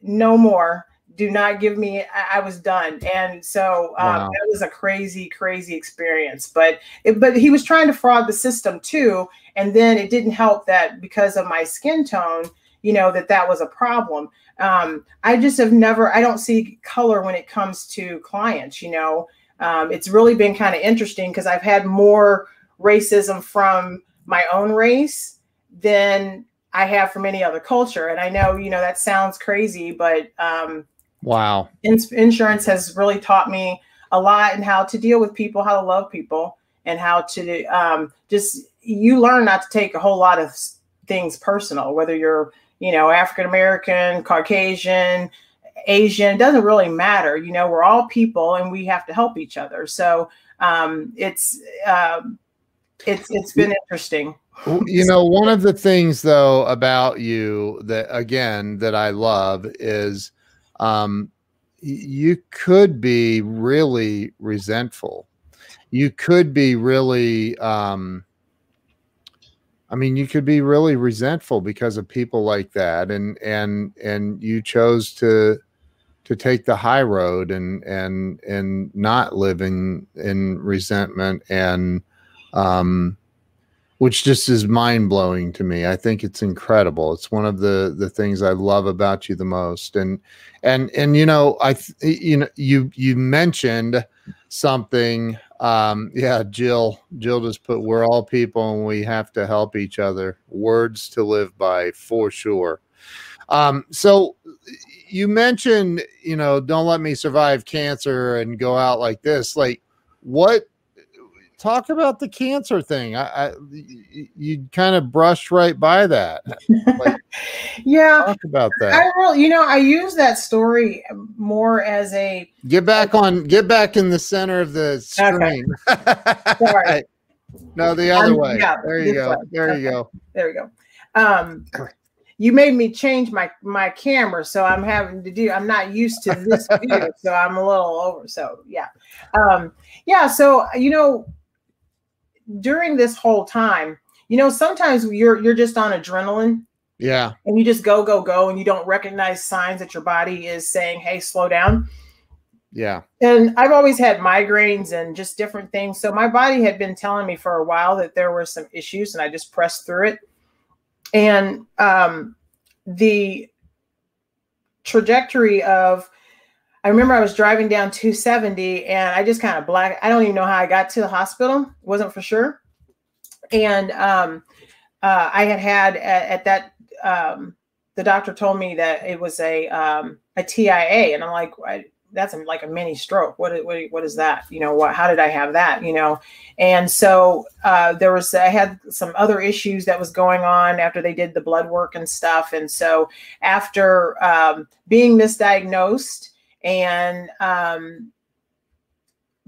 No more. do not give me, I, I was done. And so um, wow. that was a crazy, crazy experience, but, it, but he was trying to fraud the system too. And then it didn't help that because of my skin tone, you know, that that was a problem. Um, I just have never, I don't see color when it comes to clients, you know, um, it's really been kind of interesting because I've had more racism from my own race than I have from any other culture. And I know, you know, that sounds crazy, but, um, wow. Ins- insurance has really taught me a lot in how to deal with people, how to love people, and how to, um, just, you learn not to take a whole lot of things personal, whether you're, you know, African-American, Caucasian, Asian, it doesn't really matter. You know, we're all people and we have to help each other. So, um, it's, um, it's, it's been interesting. You know, one of the things though about you that, again, that I love is, um, you could be really resentful. You could be really, um, I mean, you could be really resentful because of people like that. And, and, and you chose to, to take the high road and, and, and not live in, in resentment and, um, which just is mind blowing to me. I think it's incredible. It's one of the, the things I love about you the most. And, and, and, you know, I, th- you know, you, you mentioned something, um, yeah, Jill, Jill just put, we're all people and we have to help each other. Words to live by for sure. Um, so you mentioned, you know, don't let me survive cancer and go out like this. Like what, Talk about the cancer thing. I, I you kind of brushed right by that. Like, yeah. Talk about that. I will, you know, I use that story more as a get back on, get back in the center of the screen. Okay. Sorry. No, the other um, way. Yeah, there you go. Way. There okay. you go. There we go. Um, you made me change my my camera, so I'm having to do. I'm not used to this view, so I'm a little over. So yeah, um, yeah. So you know. During this whole time, you know, sometimes you're you're just on adrenaline. Yeah. And you just go, go, go. And you don't recognize signs that your body is saying, hey, slow down. Yeah. And I've always had migraines and just different things. So my body had been telling me for a while that there were some issues and I just pressed through it. And um, the trajectory of I remember I was driving down two seventy and I just kind of blacked. I don't even know how I got to the hospital. It wasn't for sure. And um, uh, I had had at, at that, um, the doctor told me that it was a um, a T I A. And I'm like, I, that's a, like a mini stroke. What, what, what is that? You know, what, how did I have that? You know? And so uh, there was, I had some other issues that was going on after they did the blood work and stuff. And so after um, being misdiagnosed, and um,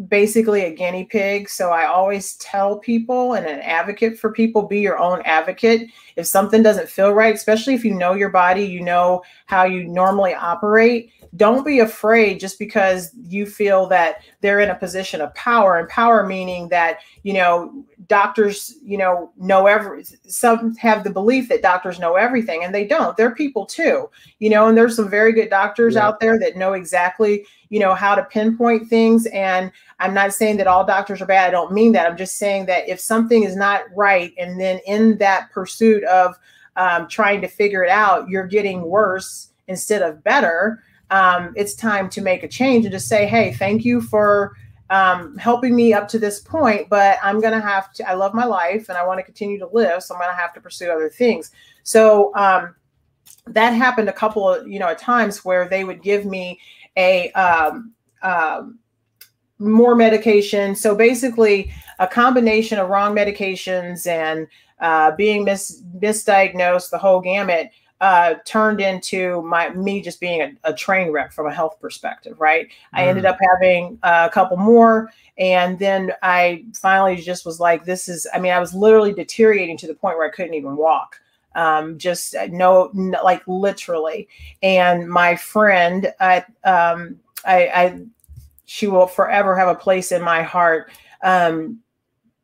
basically a guinea pig. So I always tell people and an advocate for people, be your own advocate. If something doesn't feel right, especially if you know your body, you know how you normally operate, don't be afraid just because you feel that they're in a position of power and power, meaning that, you know, doctors, you know, know every, some have the belief that doctors know everything and they don't, they're people too, you know, and there's some very good doctors yeah. out there that know exactly, you know, how to pinpoint things. And I'm not saying that all doctors are bad. I don't mean that. I'm just saying that if something is not right, and then in that pursuit of um, trying to figure it out, you're getting worse instead of better. Um, it's time to make a change and just say, hey, thank you for um, helping me up to this point, but I'm going to have to, I love my life and I want to continue to live. So I'm going to have to pursue other things. So um, that happened a couple of, you know, times where they would give me a um, uh, more medication. So basically a combination of wrong medications and uh, being mis- misdiagnosed, the whole gamut. Uh, turned into my me just being a, a train wreck from a health perspective, right? Mm-hmm. I ended up having a couple more. And then I finally just was like, this is, I mean, I was literally deteriorating to the point where I couldn't even walk. Um, just no, no, like literally. And my friend, I, um, I, I, she will forever have a place in my heart. Um,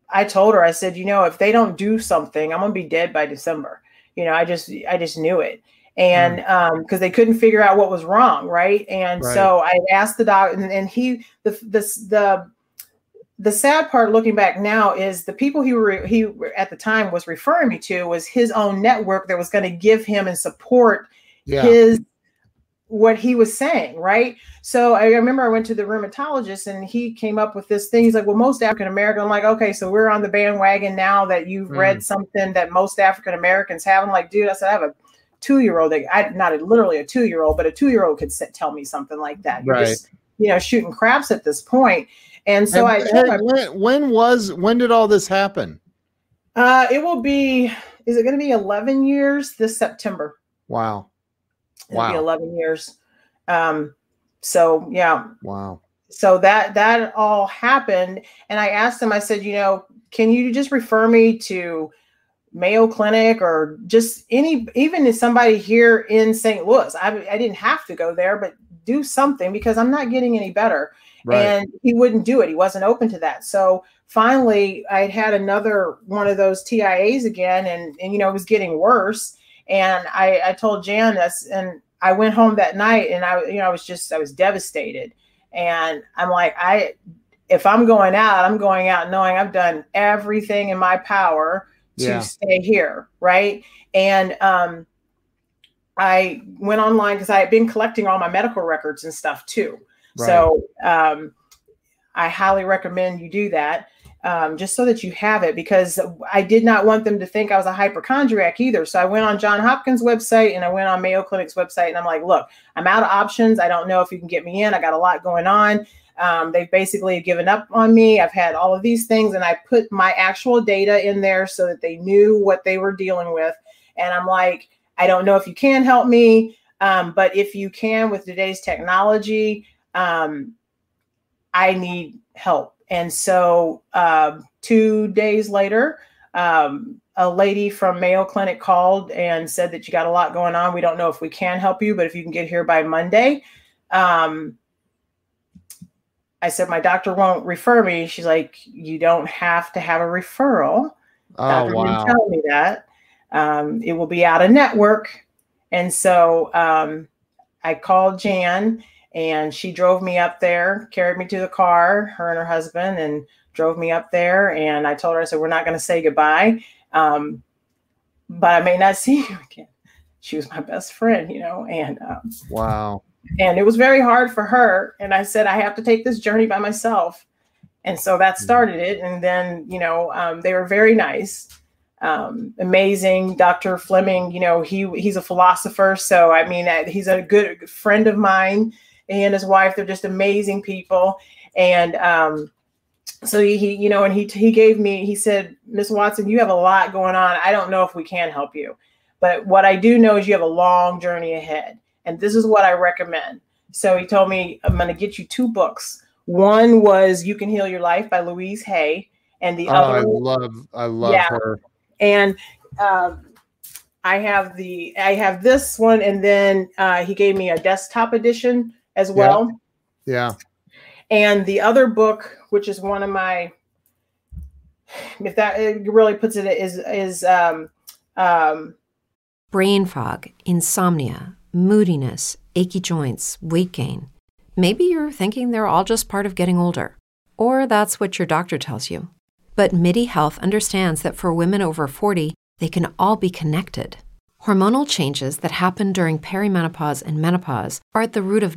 I told her, I said, you know, if they don't do something, I'm going to be dead by December. You know, I just, I just knew it. and because um, they couldn't figure out what was wrong, right? And right. so I asked the doc, and, and he, the the the the sad part looking back now is the people he were he at the time was referring me to was his own network that was going to give him and support yeah. his what he was saying, right? So I remember I went to the rheumatologist and he came up with this thing. He's like, well, most African-American, I'm like, okay, so we're on the bandwagon now that you've mm. read something that most African-Americans have. I'm like, dude, I said, I have a two-year-old, that I not a, literally a two-year-old, but a two-year-old could sit, tell me something like that. You're right. just, you know, shooting craps at this point. And so and I, when, I when, when was, when did all this happen? Uh, it will be, is it going to be eleven years this September? Wow. It'll wow. be eleven years. Um, so yeah. Wow. So that, that all happened. And I asked him, I said, you know, can you just refer me to Mayo Clinic or just any, even if somebody here in Saint Louis, I, I didn't have to go there, but do something because I'm not getting any better. Right. And he wouldn't do it. He wasn't open to that. So finally I had another one of those T I As again, and, and, you know, it was getting worse. And I, I told Janice, and I went home that night, and I, you know, I was just, I was devastated. And I'm like, I, if I'm going out, I'm going out knowing I've done everything in my power to yeah. stay here. Right. And, um, I went online because I had been collecting all my medical records and stuff too. Right. So, um, I highly recommend you do that. Um, just so that you have it, because I did not want them to think I was a hypochondriac either. So I went on John Hopkins' website and I went on Mayo Clinic's website, and I'm like, look, I'm out of options. I don't know if you can get me in. I got a lot going on. Um, they've basically given up on me. I've had all of these things, and I put my actual data in there so that they knew what they were dealing with. And I'm like, I don't know if you can help me, um, but if you can with today's technology, um, I need help. And so uh, two days later, um, a lady from Mayo Clinic called and said that you got a lot going on. We don't know if we can help you, but if you can get here by Monday. Um, I said, my doctor won't refer me. She's like, you don't have to have a referral. Oh, doctor wow. didn't tell me that. Um, it will be out of network. And so um, I called Jan, and she drove me up there, carried me to the car, her and her husband, and drove me up there. And I told her, I said, we're not going to say goodbye, um, but I may not see you again. She was my best friend, you know, and um, wow. And it was very hard for her. And I said, I have to take this journey by myself. And so that started it. And then, you know, um, they were very nice. Um, amazing Doctor Fleming, you know, he, he's a philosopher. So, I mean, he's a good friend of mine. He and his wife, they're just amazing people. And um, so he, he, you know, and he, he gave me, he said, Miss Watson, you have a lot going on. I don't know if we can help you, but what I do know is you have a long journey ahead, and this is what I recommend. So he told me, I'm going to get you two books. One was You Can Heal Your Life by Louise Hay. And the oh, other, I love, I love yeah, her. And, um, I have the, I have this one. And then, uh, he gave me a desktop edition as well. Yeah. yeah. And the other book, which is one of my, if that it really puts it is, is, um, um, brain fog, insomnia, moodiness, achy joints, weight gain. Maybe you're thinking they're all just part of getting older, or that's what your doctor tells you. But Midi Health understands that for women over forty, they can all be connected. Hormonal changes that happen during perimenopause and menopause are at the root of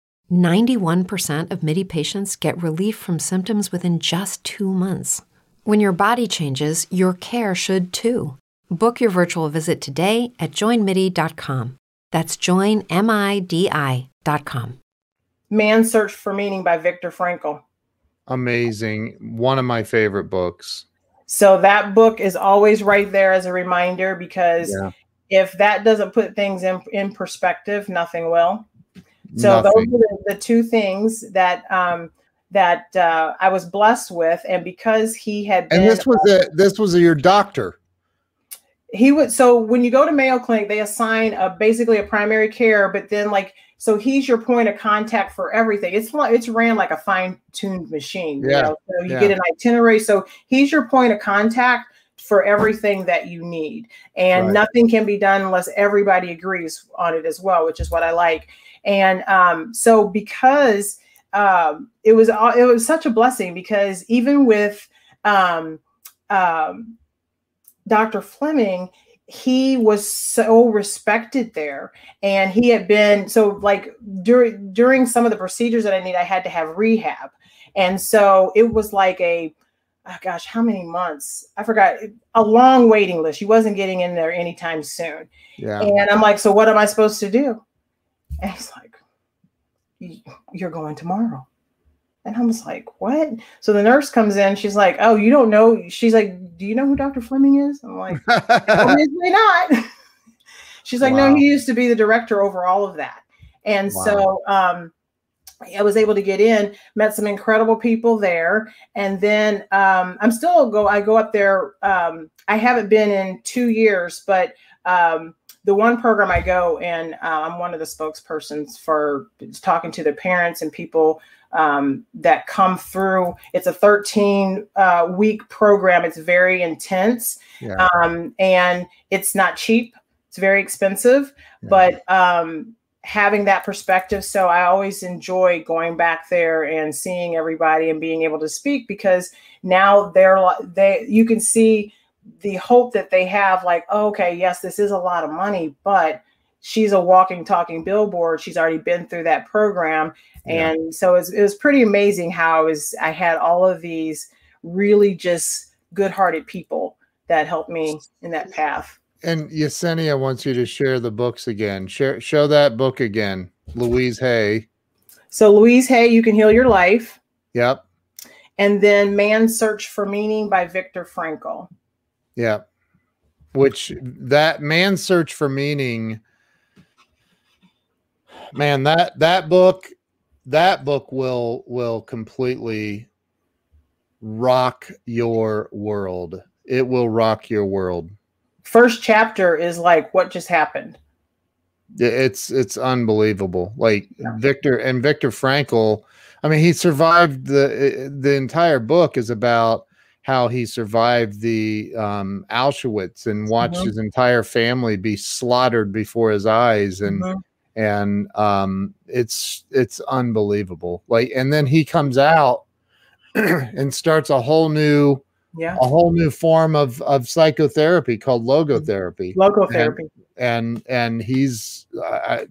ninety-one percent of Midi patients get relief from symptoms within just two months. When your body changes, your care should too. Book your virtual visit today at join midi dot com. That's join midi dot com. Man's Search for Meaning by Viktor Frankl. Amazing. One of my favorite books. So that book is always right there as a reminder, because yeah. if that doesn't put things in, in perspective, nothing will. So Nothing. those are the, the two things that um, that uh, I was blessed with, and because he had been, and this was a, this was a, your doctor. He would so when you go to Mayo Clinic, they assign a, basically a primary care, but then like so he's your point of contact for everything. It's it's ran like a fine-tuned machine. Yeah. You know? So you yeah. get an itinerary. So he's your point of contact for everything that you need, and right. nothing can be done unless everybody agrees on it as well, which is what I like. And um, so because um, it was it was such a blessing, because even with um, um, Doctor Fleming, he was so respected there, and he had been so like during during some of the procedures that I need, I had to have rehab, and so it was like a oh gosh, how many months? I forgot, a long waiting list. She wasn't getting in there anytime soon. Yeah. And I'm like, so what am I supposed to do? And he's like, you're going tomorrow. And I was like, what? So the nurse comes in. She's like, oh, you don't know. She's like, do you know who Doctor Fleming is? I'm like, obviously not. She's like, wow. No, he used to be the director over all of that. And wow. so, um, I was able to get in, met some incredible people there. And then um, I'm still go, I go up there. Um, I haven't been in two years, but um, the one program I go and uh, I'm one of the spokespersons for talking to the parents and people um, that come through. It's a thirteen uh, week program. It's very intense yeah. um, and it's not cheap. It's very expensive, yeah. but um having that perspective. So I always enjoy going back there and seeing everybody and being able to speak, because now they're they you can see the hope that they have, like, oh, okay, yes, this is a lot of money, but she's a walking, talking billboard. She's already been through that program. Yeah. And so it was, it was pretty amazing how I, was, I had all of these really just good-hearted people that helped me in that path. And Yesenia wants you to share the books again. Share, show that book again, Louise Hay. So Louise Hay, You Can Heal Your Life. Yep. And then Man's Search for Meaning by Viktor Frankl. Yep. Which that Man's Search for Meaning, man, that that book, that book will will completely rock your world. It will rock your world. First chapter is like, what just happened? It's it's unbelievable. Like yeah. Viktor and Viktor Frankl, I mean, he survived the the entire book is about how he survived the um, Auschwitz and watched mm-hmm. his entire family be slaughtered before his eyes, and mm-hmm. and um, it's it's unbelievable. Like, and then he comes out and starts a whole new. Yeah. A whole new form of, of psychotherapy called logotherapy. Logotherapy. And and, and he's uh,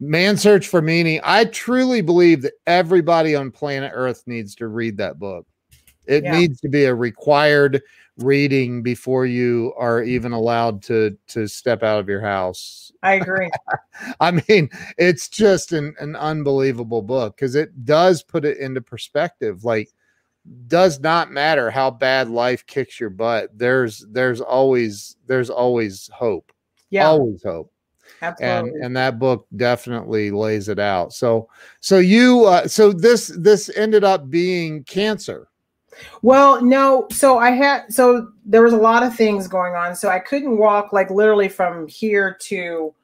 Man's Search for Meaning. I truly believe that everybody on planet Earth needs to read that book. It yeah. needs to be a required reading before you are even allowed to to step out of your house. I agree. I mean, it's just an, an unbelievable book, because it does put it into perspective. Like, does not matter how bad life kicks your butt. There's, there's always, there's always hope. Yeah. Always hope. Absolutely. And, and that book definitely lays it out. So, so you, uh, so this, this ended up being cancer. Well, no. So I had, so there was a lot of things going on. So I couldn't walk like literally from here to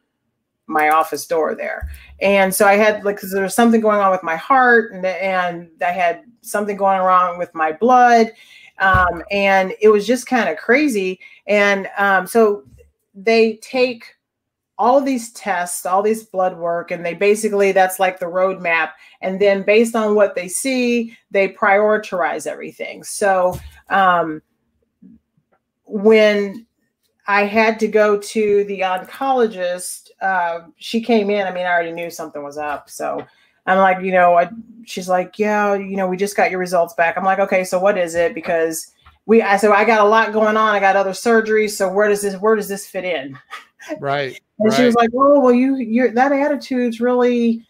my office door there. And so I had like, cause there was something going on with my heart, and and I had something going wrong with my blood. Um, and it was just kind of crazy. And um, so they take all of these tests, all these blood work, and they basically, that's like the roadmap. And then based on what they see, they prioritize everything. So um, when I had to go to the oncologist, uh, she came in, I mean, I already knew something was up. So I'm like, you know, I, she's like, yeah, you know, we just got your results back. I'm like, okay, so what is it? Because we, I said, I got a lot going on. I got other surgeries. So where does this, where does this fit in? Right. And right. she was like, oh, well, you, you're, that attitude's really,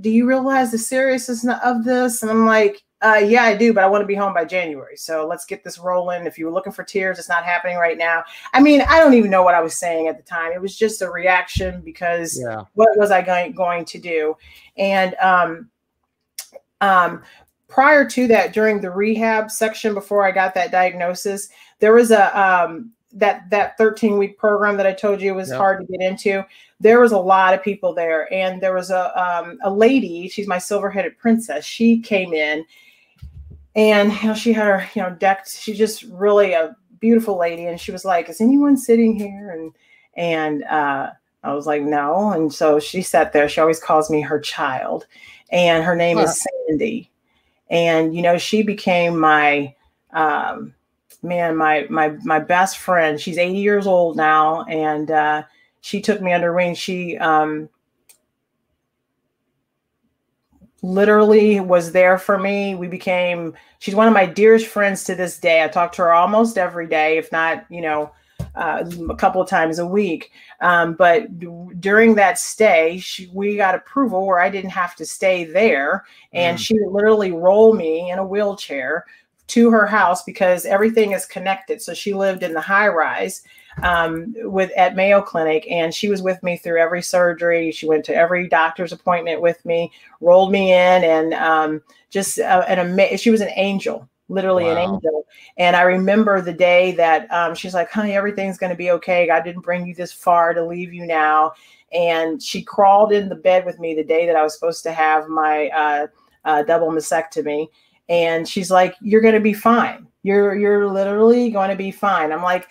do you realize the seriousness of this? And I'm like, Uh, yeah, I do, but I want to be home by January. So let's get this rolling. If you were looking for tears, it's not happening right now. I mean, I don't even know what I was saying at the time. It was just a reaction because yeah. what was I going, going to do? And um, um, prior to that, during the rehab section, before I got that diagnosis, there was a um, that that thirteen week program that I told you was yep. hard to get into. There was a lot of people there. And there was a um, a lady, she's my silver-headed princess. She came in. And how she had her, you know, decked, she's just really a beautiful lady. And she was like, is anyone sitting here? And, and, uh, I was like, no. And so she sat there. She always calls me her child, and her name huh. is Sandy. And, you know, she became my, um, man, my, my, my best friend. She's eighty years old now. And, uh, she took me under her wing. She, um, literally was there for me. We became, she's one of my dearest friends to this day. I talk to her almost every day, if not, you know, uh, a couple of times a week. Um, but d- during that stay, she, we got approval where I didn't have to stay there. And mm. she literally rolled me in a wheelchair to her house because everything is connected. So she lived in the high rise um, with at Mayo Clinic, and she was with me through every surgery. She went to every doctor's appointment with me, rolled me in, and um, just uh, an ama- she was an angel, literally wow. an angel. And I remember the day that um, she's like, honey, everything's going to be okay. God didn't bring you this far to leave you now. And she crawled in the bed with me the day that I was supposed to have my uh, uh, double mastectomy. And she's like, you're going to be fine. You're, you're literally going to be fine. I'm like,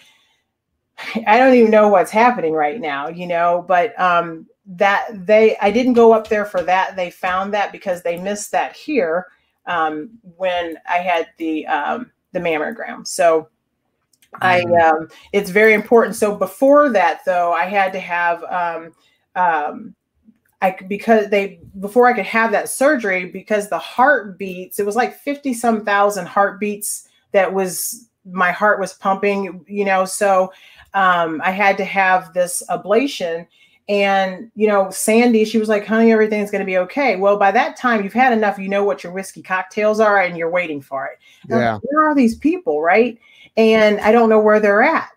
I don't even know what's happening right now, you know, but, um, that they, I didn't go up there for that. They found that because they missed that here, um, when I had the, um, the mammogram. So mm-hmm. I, um, it's very important. So before that though, I had to have, um, um, I, because they, before I could have that surgery, because the heartbeats, it was like fifty some thousand heartbeats that was, my heart was pumping, you know, so um, I had to have this ablation. And, you know, Sandy, she was like, honey, everything's going to be okay. Well, by that time you've had enough, you know what your whiskey cocktails are and you're waiting for it. Yeah. Like, where are these people? Right. And I don't know where they're at.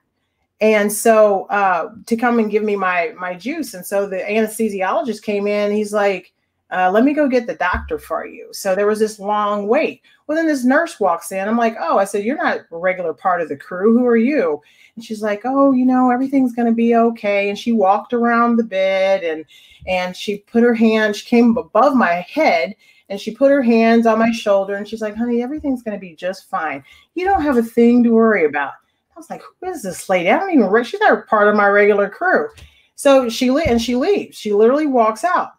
And so uh, to come and give me my my juice. And so the anesthesiologist came in. He's like, uh, let me go get the doctor for you. So there was this long wait. Well, then this nurse walks in. I'm like, oh, I said, you're not a regular part of the crew. Who are you? And she's like, oh, you know, everything's going to be okay. And she walked around the bed and and she put her hand. She came above my head and she put her hands on my shoulder. And she's like, honey, everything's going to be just fine. You don't have a thing to worry about. I was like, who is this lady? I don't even re- she's not part of my regular crew. So she le- and she leaves. She literally walks out.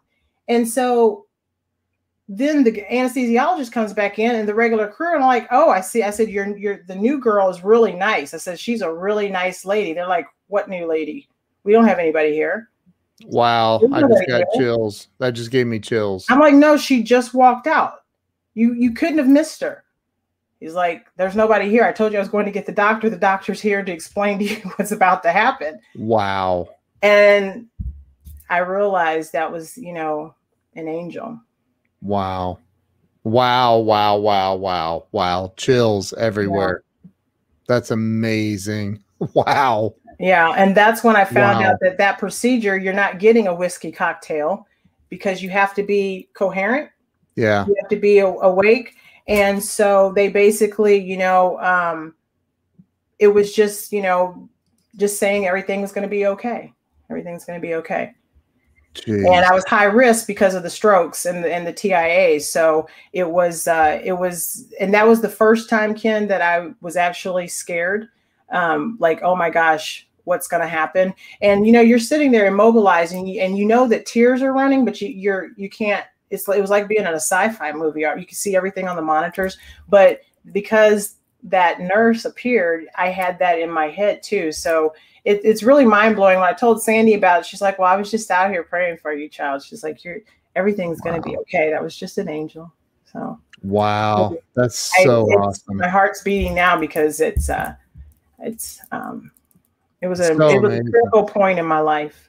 And so then the anesthesiologist comes back in and the regular crew. And I'm like, oh, I see. I said, you're, you're the new girl is really nice. I said, she's a really nice lady. They're like, what new lady? We don't have anybody here. Wow. I just got chills. That just gave me chills. I'm like, no, she just walked out. You you couldn't have missed her. He's like, there's nobody here. I told you I was going to get the doctor. The doctor's here to explain to you what's about to happen. Wow. And I realized that was, you know, an angel. Wow. Wow, wow, wow, wow, wow. Chills everywhere. Yeah. That's amazing. Wow. Yeah. And that's when I found wow. out that that procedure, you're not getting a whiskey cocktail because you have to be coherent. Yeah. You have to be a- awake. And so they basically, you know, um, it was just, you know, just saying everything was going to be okay. Everything's going to be okay. Jeez. And I was high risk because of the strokes and the, and the T I A. So it was, uh, it was, and that was the first time, Ken, that I was actually scared. Um, like, oh my gosh, what's going to happen? And, you know, you're sitting there immobilized and you, and you know that tears are running, but you, you're, you can't. It's like, it was like being in a sci-fi movie. You could see everything on the monitors, but because that nurse appeared, I had that in my head too. So it, it's really mind blowing. When I told Sandy about it, she's like, "Well, I was just out here praying for you, child." She's like, "You're everything's wow. going to be okay." That was just an angel. So wow, that's so I, awesome. My heart's beating now because it's uh, it's um, it was a so it was amazing. a critical point in my life.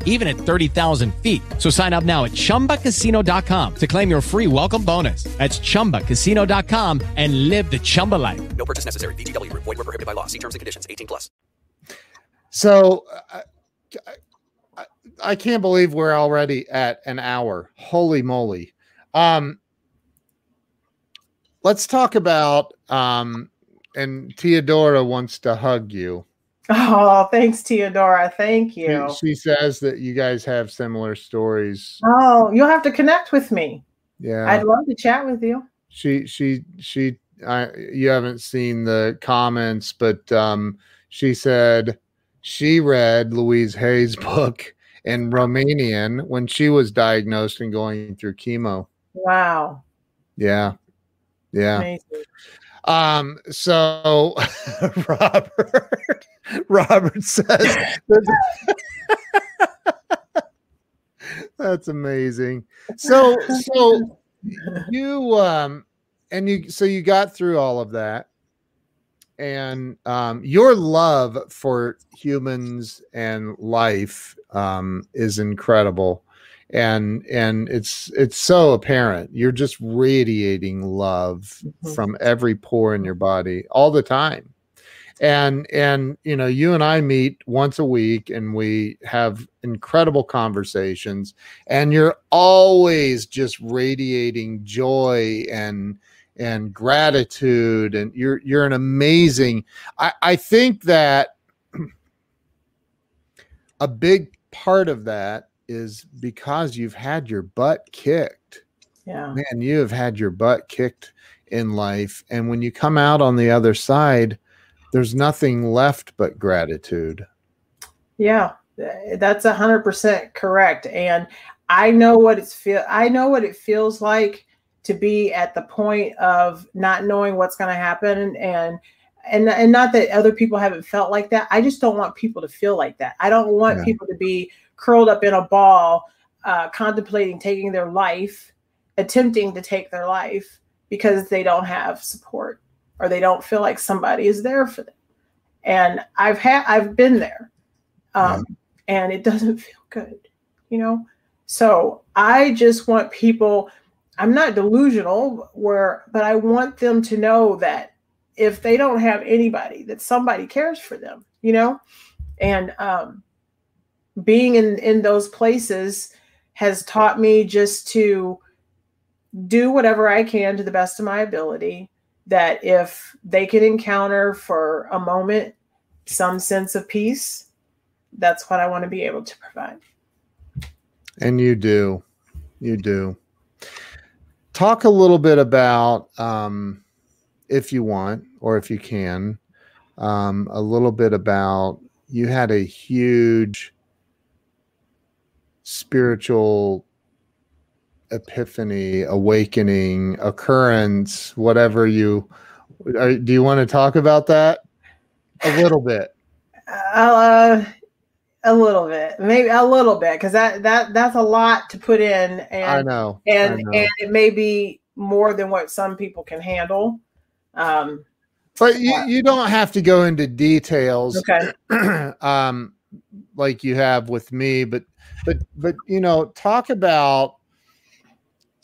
even at thirty thousand feet. So sign up now at Chumba Casino dot com to claim your free welcome bonus. That's Chumba Casino dot com and live the Chumba life. No purchase necessary. V G W. Void where prohibited by law. See terms and conditions. eighteen plus. So I, I, I can't believe we're already at an hour. Holy moly. Um, let's talk about, um, and Teodora wants to hug you. Oh, thanks, Teodora. Thank you. She, she says that you guys have similar stories. Oh, you'll have to connect with me. Yeah, I'd love to chat with you. She, she, she. I, you haven't seen the comments, but um, she said she read Louise Hay's book in Romanian when she was diagnosed and going through chemo. Wow. Yeah. Yeah. Amazing. Um, so Robert, Robert says, that's amazing. So, so you, um, and you, so you got through all of that, and, um, your love for humans and life, um, is incredible. And, and it's, it's so apparent. You're just radiating love mm-hmm. from every pore in your body all the time. And, and, you know, you and I meet once a week and we have incredible conversations, and you're always just radiating joy and, and gratitude. And you're, you're an amazing, I, I think that a big part of that is because you've had your butt kicked. Yeah, man, you have had your butt kicked in life. And when you come out on the other side, there's nothing left but gratitude. Yeah, that's a hundred percent correct. And I know what it's feel. I know what it feels like to be at the point of not knowing what's going to happen. And, and, and not that other people haven't felt like that. I just don't want people to feel like that. I don't want yeah. people to be curled up in a ball, uh, contemplating taking their life, attempting to take their life because they don't have support or they don't feel like somebody is there for them. And I've had, I've been there, um, yeah. and it doesn't feel good, you know? So I just want people, I'm not delusional where, but I want them to know that if they don't have anybody, that somebody cares for them, you know? And, um, being in, in those places has taught me just to do whatever I can to the best of my ability, that if they can encounter for a moment some sense of peace, that's what I want to be able to provide. And you do. You do. Talk a little bit about, um, if you want or if you can, um, a little bit about, you had a huge spiritual epiphany, awakening, occurrence, whatever you are, do you want to talk about that a little bit? Uh, a little bit, maybe a little bit. Cause that, that, that's a lot to put in, and I know, and, I know. and it may be more than what some people can handle. Um, but you, uh, you don't have to go into details. Okay. um, like you have with me, but, But, but, you know, talk about,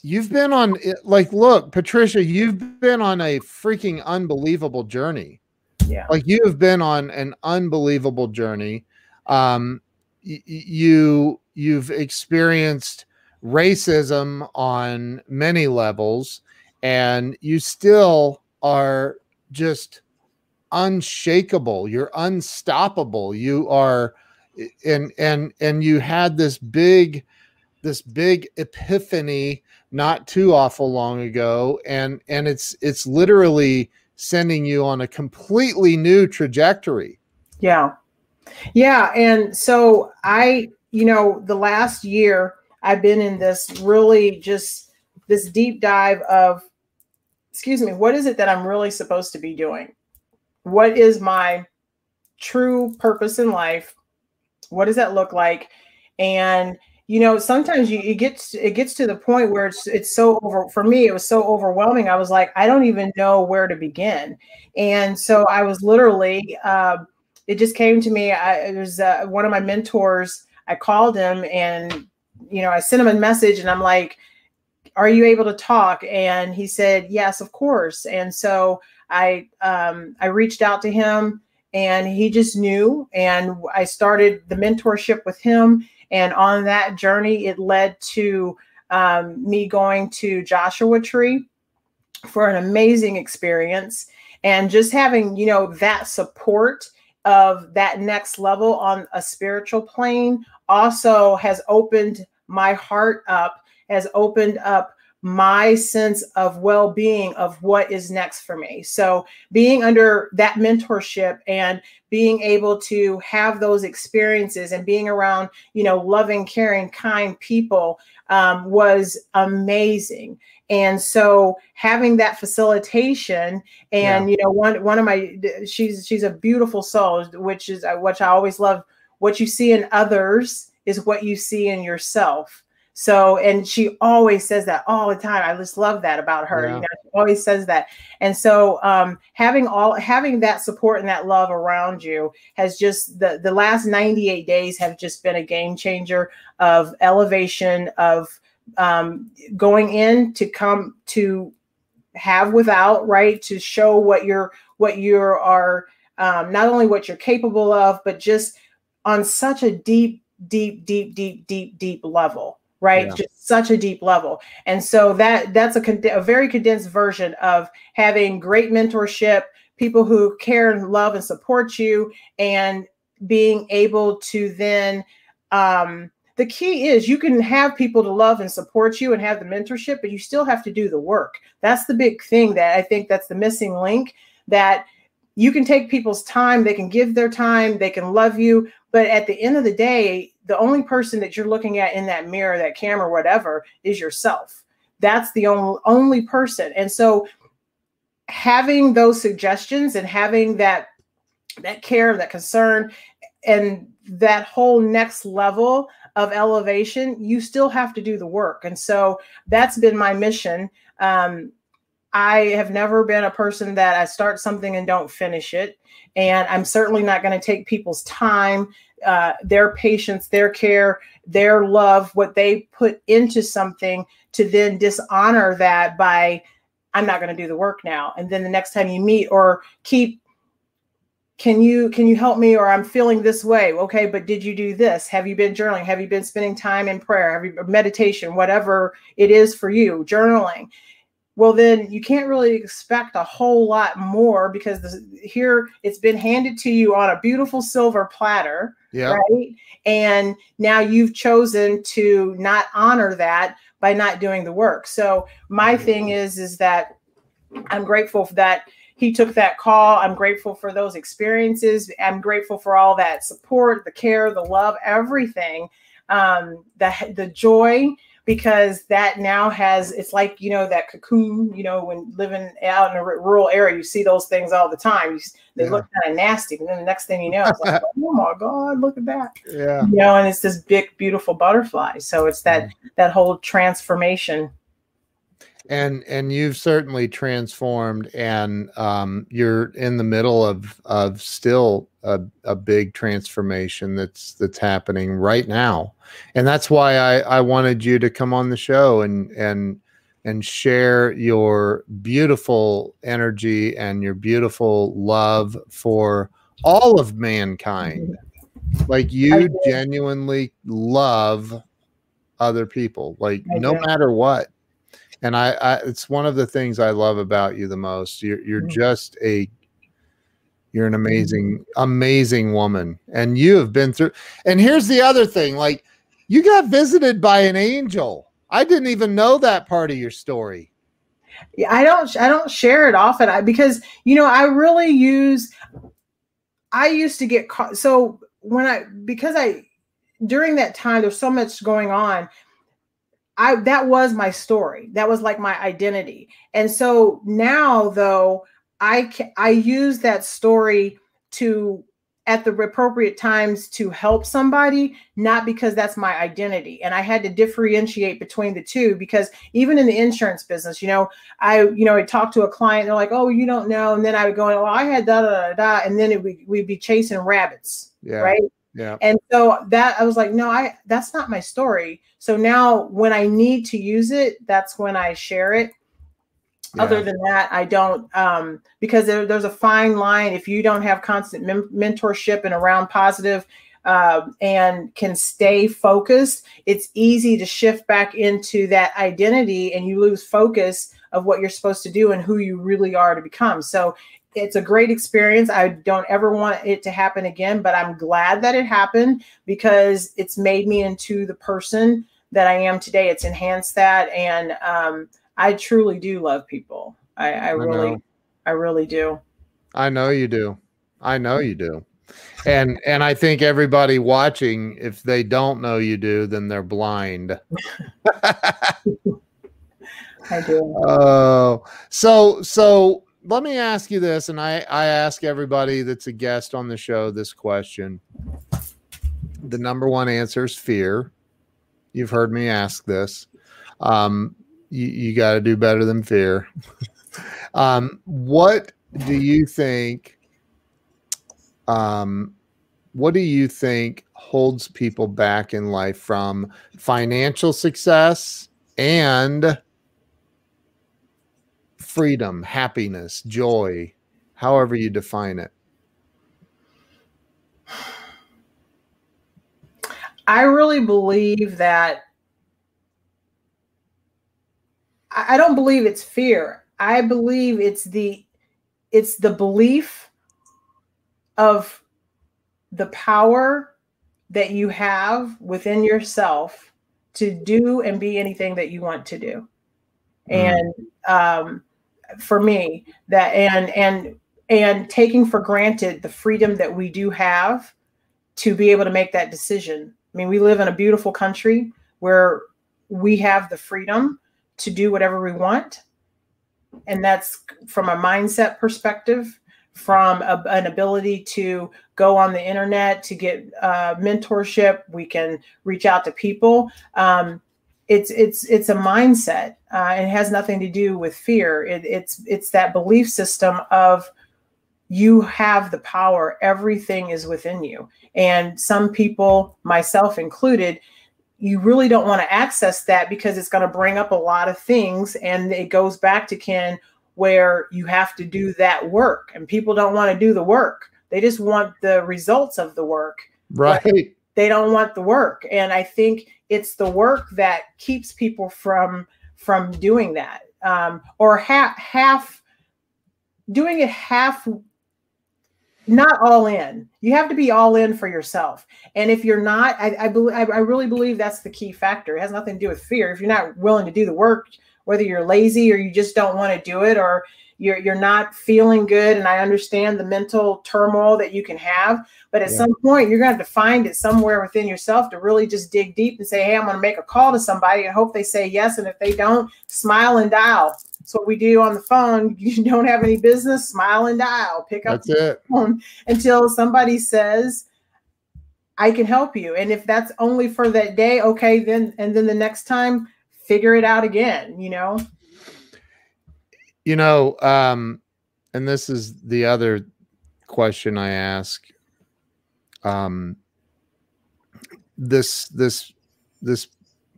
you've been on, like, look, Patricia, you've been on a freaking unbelievable journey. Yeah. Like, you have been on an unbelievable journey. Um, y- you, you've experienced racism on many levels, and you still are just unshakable, you're unstoppable, you are, and and and you had this big this big epiphany not too awful long ago, and and it's it's literally sending you on a completely new trajectory. Yeah. Yeah. And so I, you know, the last year I've been in this really just this deep dive of, excuse me, what is it that I'm really supposed to be doing? What is my true purpose in life? What does that look like? And, you know, sometimes you, you get, it gets to the point where it's, it's so over, for me, it was so overwhelming. I was like, I don't even know where to begin. And so I was literally, uh, it just came to me. I, it was uh, one of my mentors. I called him and, you know, I sent him a message and I'm like, are you able to talk? And he said, yes, of course. And so I, um, I reached out to him and he just knew, and I started the mentorship with him. And on that journey, it led to um, me going to Joshua Tree for an amazing experience, and just having, you know, that support of that next level on a spiritual plane also has opened my heart up, has opened up my sense of well-being of what is next for me. So being under that mentorship and being able to have those experiences and being around, you know, loving, caring, kind people um, was amazing. And so having that facilitation and, yeah. you know, one, one of my, she's, she's a beautiful soul, which is, which I always love, what you see in others is what you see in yourself. So, and she always says that all the time. I just love that about her. Yeah. You know, she always says that. And so um, having all, having that support and that love around you has just, the, the last ninety-eight days have just been a game changer of elevation, of um, going in to come to have without, right? To show what you're, what you are, um, not only what you're capable of, but just on such a deep, deep, deep, deep, deep, deep level. Right. Yeah. Just such a deep level. And so that that's a, con- a very condensed version of having great mentorship, people who care and love and support you, and being able to then um, the key is you can have people to love and support you and have the mentorship, but you still have to do the work. That's the big thing that I think that's the missing link, that you can take people's time. They can give their time. They can love you. But at the end of the day, the only person that you're looking at in that mirror, that camera, whatever, is yourself. That's the only, only person. And so having those suggestions and having that, that care, that concern, and that whole next level of elevation, you still have to do the work. And so that's been my mission. Um, I have never been a person that I start something and don't finish it. And I'm certainly not going to take people's time, uh, their patience, their care, their love, what they put into something, to then dishonor that by, I'm not going to do the work now. And then the next time you meet, or keep, can you, can you help me? Or I'm feeling this way. Okay. But did you do this? Have you been journaling? Have you been spending time in prayer? Have you, meditation, whatever it is for you, journaling? Well, then you can't really expect a whole lot more, because this, here it's been handed to you on a beautiful silver platter, yeah. right? And now you've chosen to not honor that by not doing the work. So my thing is, is that I'm grateful for that. He took that call. I'm grateful for those experiences. I'm grateful for all that support, the care, the love, everything, um, the the joy, because that now has, it's like, you know, that cocoon, you know, when living out in a rural area, you see those things all the time. You, they yeah. look kind of nasty. And then the next thing you know, it's like, oh my God, look at that. Yeah. You know, and it's this big, beautiful butterfly. So it's that, yeah. that whole transformation. And, and you've certainly transformed, and um, you're in the middle of, of still a, a big transformation that's, that's happening right now. And that's why I, I wanted you to come on the show and, and, and share your beautiful energy and your beautiful love for all of mankind. Like, you genuinely love other people, like no matter what. And I, I, it's one of the things I love about you the most. You're, you're just a, You're an amazing, amazing woman. And you have been through, and here's the other thing, like you got visited by an angel. I didn't even know that part of your story. Yeah, I don't, I don't share it often I, because, you know, I really use, I used to get caught. So when I, because I, during that time, there's so much going on. I, that was my story. That was like my identity. And so now though, I, I use that story to, at the appropriate times, to help somebody, not because that's my identity. And I had to differentiate between the two, because even in the insurance business, you know, I, you know, I talked to a client, they're like, oh, you don't know. And then I would go, well, I had da, da, da, da. And then it, we, we'd be chasing rabbits. Yeah. Right. Yeah. And so that I was like, no, I, that's not my story. So now when I need to use it, that's when I share it. Yeah. Other than that, I don't, um, because there, there's a fine line. If you don't have constant mem- mentorship and around positive uh, and can stay focused, it's easy to shift back into that identity and you lose focus of what you're supposed to do and who you really are to become. So it's a great experience. I don't ever want it to happen again, but I'm glad that it happened because it's made me into the person that I am today. It's enhanced that. And, um, I truly do love people. I, I, I really, know. I really do. I know you do. I know you do. And, and I think everybody watching, if they don't know you do, then they're blind. I do. Oh, uh, so, so let me ask you this. And I, I ask everybody that's a guest on the show this question. The number one answer is fear. You've heard me ask this. Um, You, you got to do better than fear. um, what do you think? Um, what do you think holds people back in life from financial success and freedom, happiness, joy, however you define it? I really believe that I don't believe it's fear. I believe it's the, it's the belief of the power that you have within yourself to do and be anything that you want to do. Mm. And um, for me, that and and and taking for granted the freedom that we do have to be able to make that decision. I mean, we live in a beautiful country where we have the freedom to do whatever we want. And that's from a mindset perspective, from a, an ability to go on the internet, to get uh, mentorship. We can reach out to people. Um, it's it's it's a mindset. Uh, it has nothing to do with fear. It, it's it's that belief system of you have the power. Everything is within you. And some people, myself included, you really don't want to access that because it's going to bring up a lot of things. And it goes back to Ken, where you have to do that work and people don't want to do the work. They just want the results of the work. Right. They don't want the work. And I think it's the work that keeps people from, from doing that um, or half, half doing it half, not all in. You have to be all in for yourself. And if you're not, I, I believe, I really believe that's the key factor. It has nothing to do with fear. If you're not willing to do the work, whether you're lazy or you just don't want to do it, or you're, you're not feeling good. And I understand the mental turmoil that you can have, but at yeah. some point you're going to have to find it somewhere within yourself to really just dig deep and say, hey, I'm going to make a call to somebody and hope they say yes. And if they don't, smile and dial. That's what we do on the phone. You don't have any business, smile and dial. Pick up the phone until somebody says, I can help you. And if that's only for that day, okay, then, and then the next time, figure it out again, you know? You know, um, and this is the other question I ask. Um, this, this, this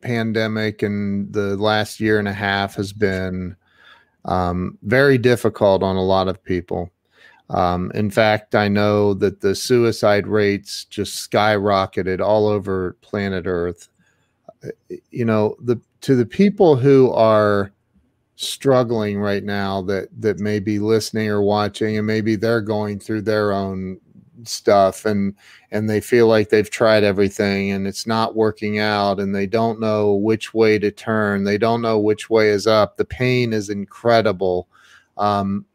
pandemic and the last year and a half has been Um, very difficult on a lot of people. Um, in fact, I know that the suicide rates just skyrocketed all over planet Earth. You know, the to the people who are struggling right now that that may be listening or watching, and maybe they're going through their own stuff and and they feel like they've tried everything and it's not working out, and they don't know which way to turn, they don't know which way is up, the pain is incredible, um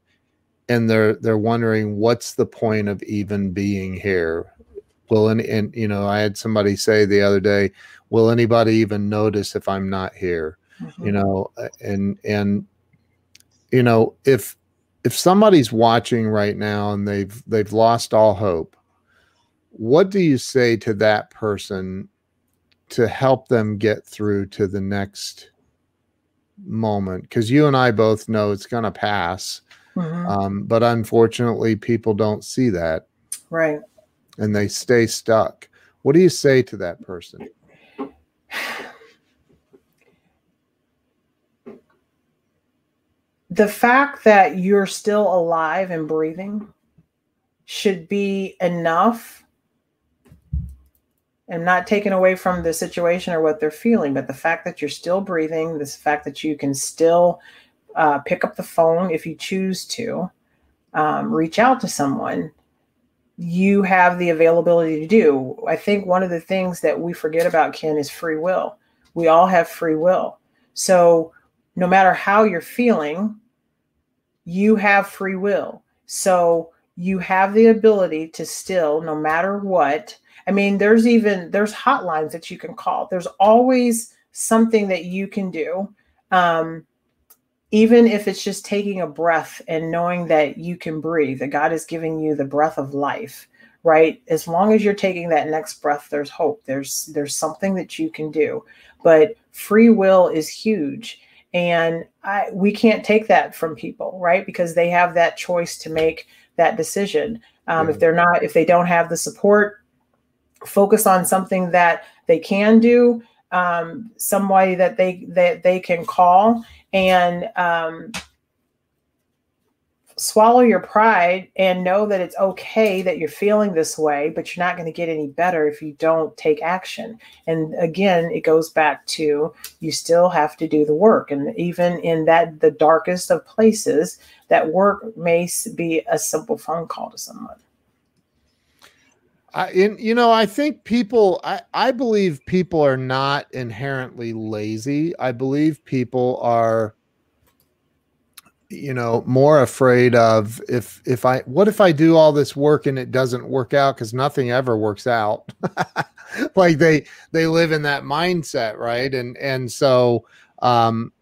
and they're they're wondering, what's the point of even being here? Will and and you know, I had somebody say the other day, will anybody even notice if I'm not here? Mm-hmm. You know, and, and, you know, if, if somebody's watching right now and they've, they've lost all hope, what do you say to that person to help them get through to the next moment? 'Cause you and I both know it's going to pass. Mm-hmm. Um, but unfortunately people don't see that. Right. And they stay stuck. What do you say to that person? The fact that you're still alive and breathing should be enough, and not taken away from the situation or what they're feeling. But the fact that you're still breathing, this fact that you can still uh, pick up the phone if you choose to, um, reach out to someone, you have the availability to do. I think one of the things that we forget about, Ken, is free will. We all have free will. So no matter how you're feeling, you have free will. So you have the ability to still, no matter what, I mean, there's even, there's hotlines that you can call. There's always something that you can do. Um, even if it's just taking a breath and knowing that you can breathe, that God is giving you the breath of life, right? As long as you're taking that next breath, there's hope. There's, there's something that you can do, but free will is huge. And I, we can't take that from people, right? Because they have that choice to make that decision. Um, yeah. If they're not, if they don't have the support, focus on something that they can do, um, somebody that they that they can call, and um, swallow your pride and know that it's okay that you're feeling this way, but you're not going to get any better if you don't take action. And again, it goes back to, you still have to do the work. And even in that, the darkest of places, that work may be a simple phone call to someone. I, and, you know, I think people, I, I believe people are not inherently lazy. I believe people are, you know, more afraid of, if, if I, what if I do all this work and it doesn't work out? 'Cause nothing ever works out. Like they, they live in that mindset. Right. And, and so, um,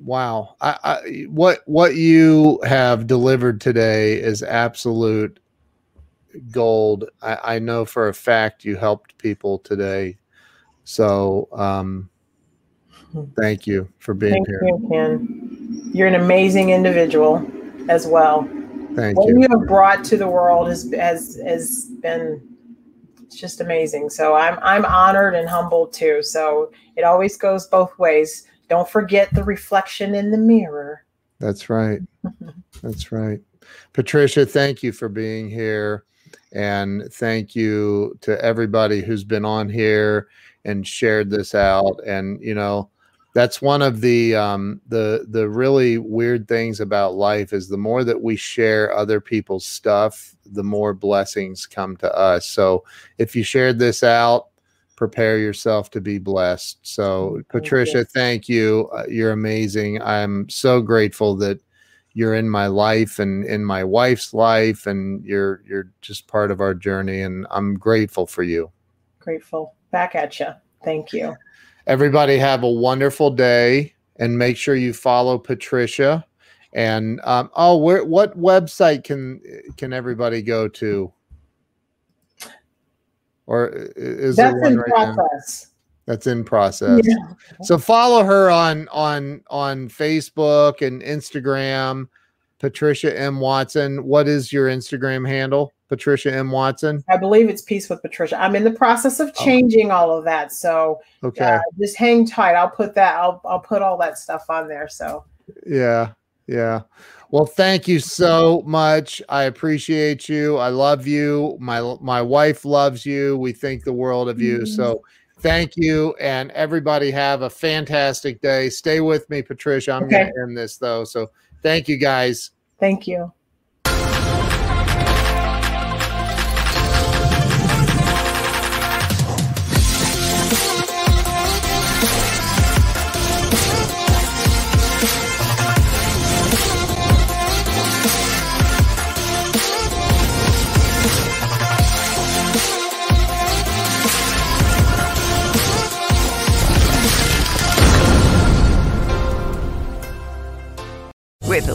wow. I, I, what, what you have delivered today is absolute gold. I, I know for a fact you helped people today. So, um, thank you for being Thank here. You, Ken. You're an amazing individual as well. Thank what you. What you have brought to the world has, has, has been just amazing. So I'm I'm honored and humbled too. So it always goes both ways. Don't forget the reflection in the mirror. That's right. That's right. Patricia, thank you for being here. And thank you to everybody who's been on here and shared this out. And, you know, that's one of the, um, the, the really weird things about life is the more that we share other people's stuff, the more blessings come to us. So if you shared this out, prepare yourself to be blessed. So Patricia, thank you. Uh, you're amazing. I'm so grateful that you're in my life and in my wife's life, and you're, you're just part of our journey, and I'm grateful for you. Grateful. Back at you. Thank you. Everybody have a wonderful day, and make sure you follow Patricia. And um, oh, where, what website can can everybody go to? Or is that's there one in right process. Now? That's in process. Yeah. So follow her on on on Facebook and Instagram. Patricia M Watson. What is your Instagram handle? Patricia M Watson. I believe it's Peace with Patricia. I'm in the process of changing oh. all of that. So okay. uh, just hang tight. I'll put that, I'll, I'll put all that stuff on there. So yeah. Yeah. Well, thank you so much. I appreciate you. I love you. My, my wife loves you. We think the world of you. Mm-hmm. So Thank you, and everybody have a fantastic day. Stay with me, Patricia. I'm okay. going to end this, though. So thank you, guys. Thank you. With the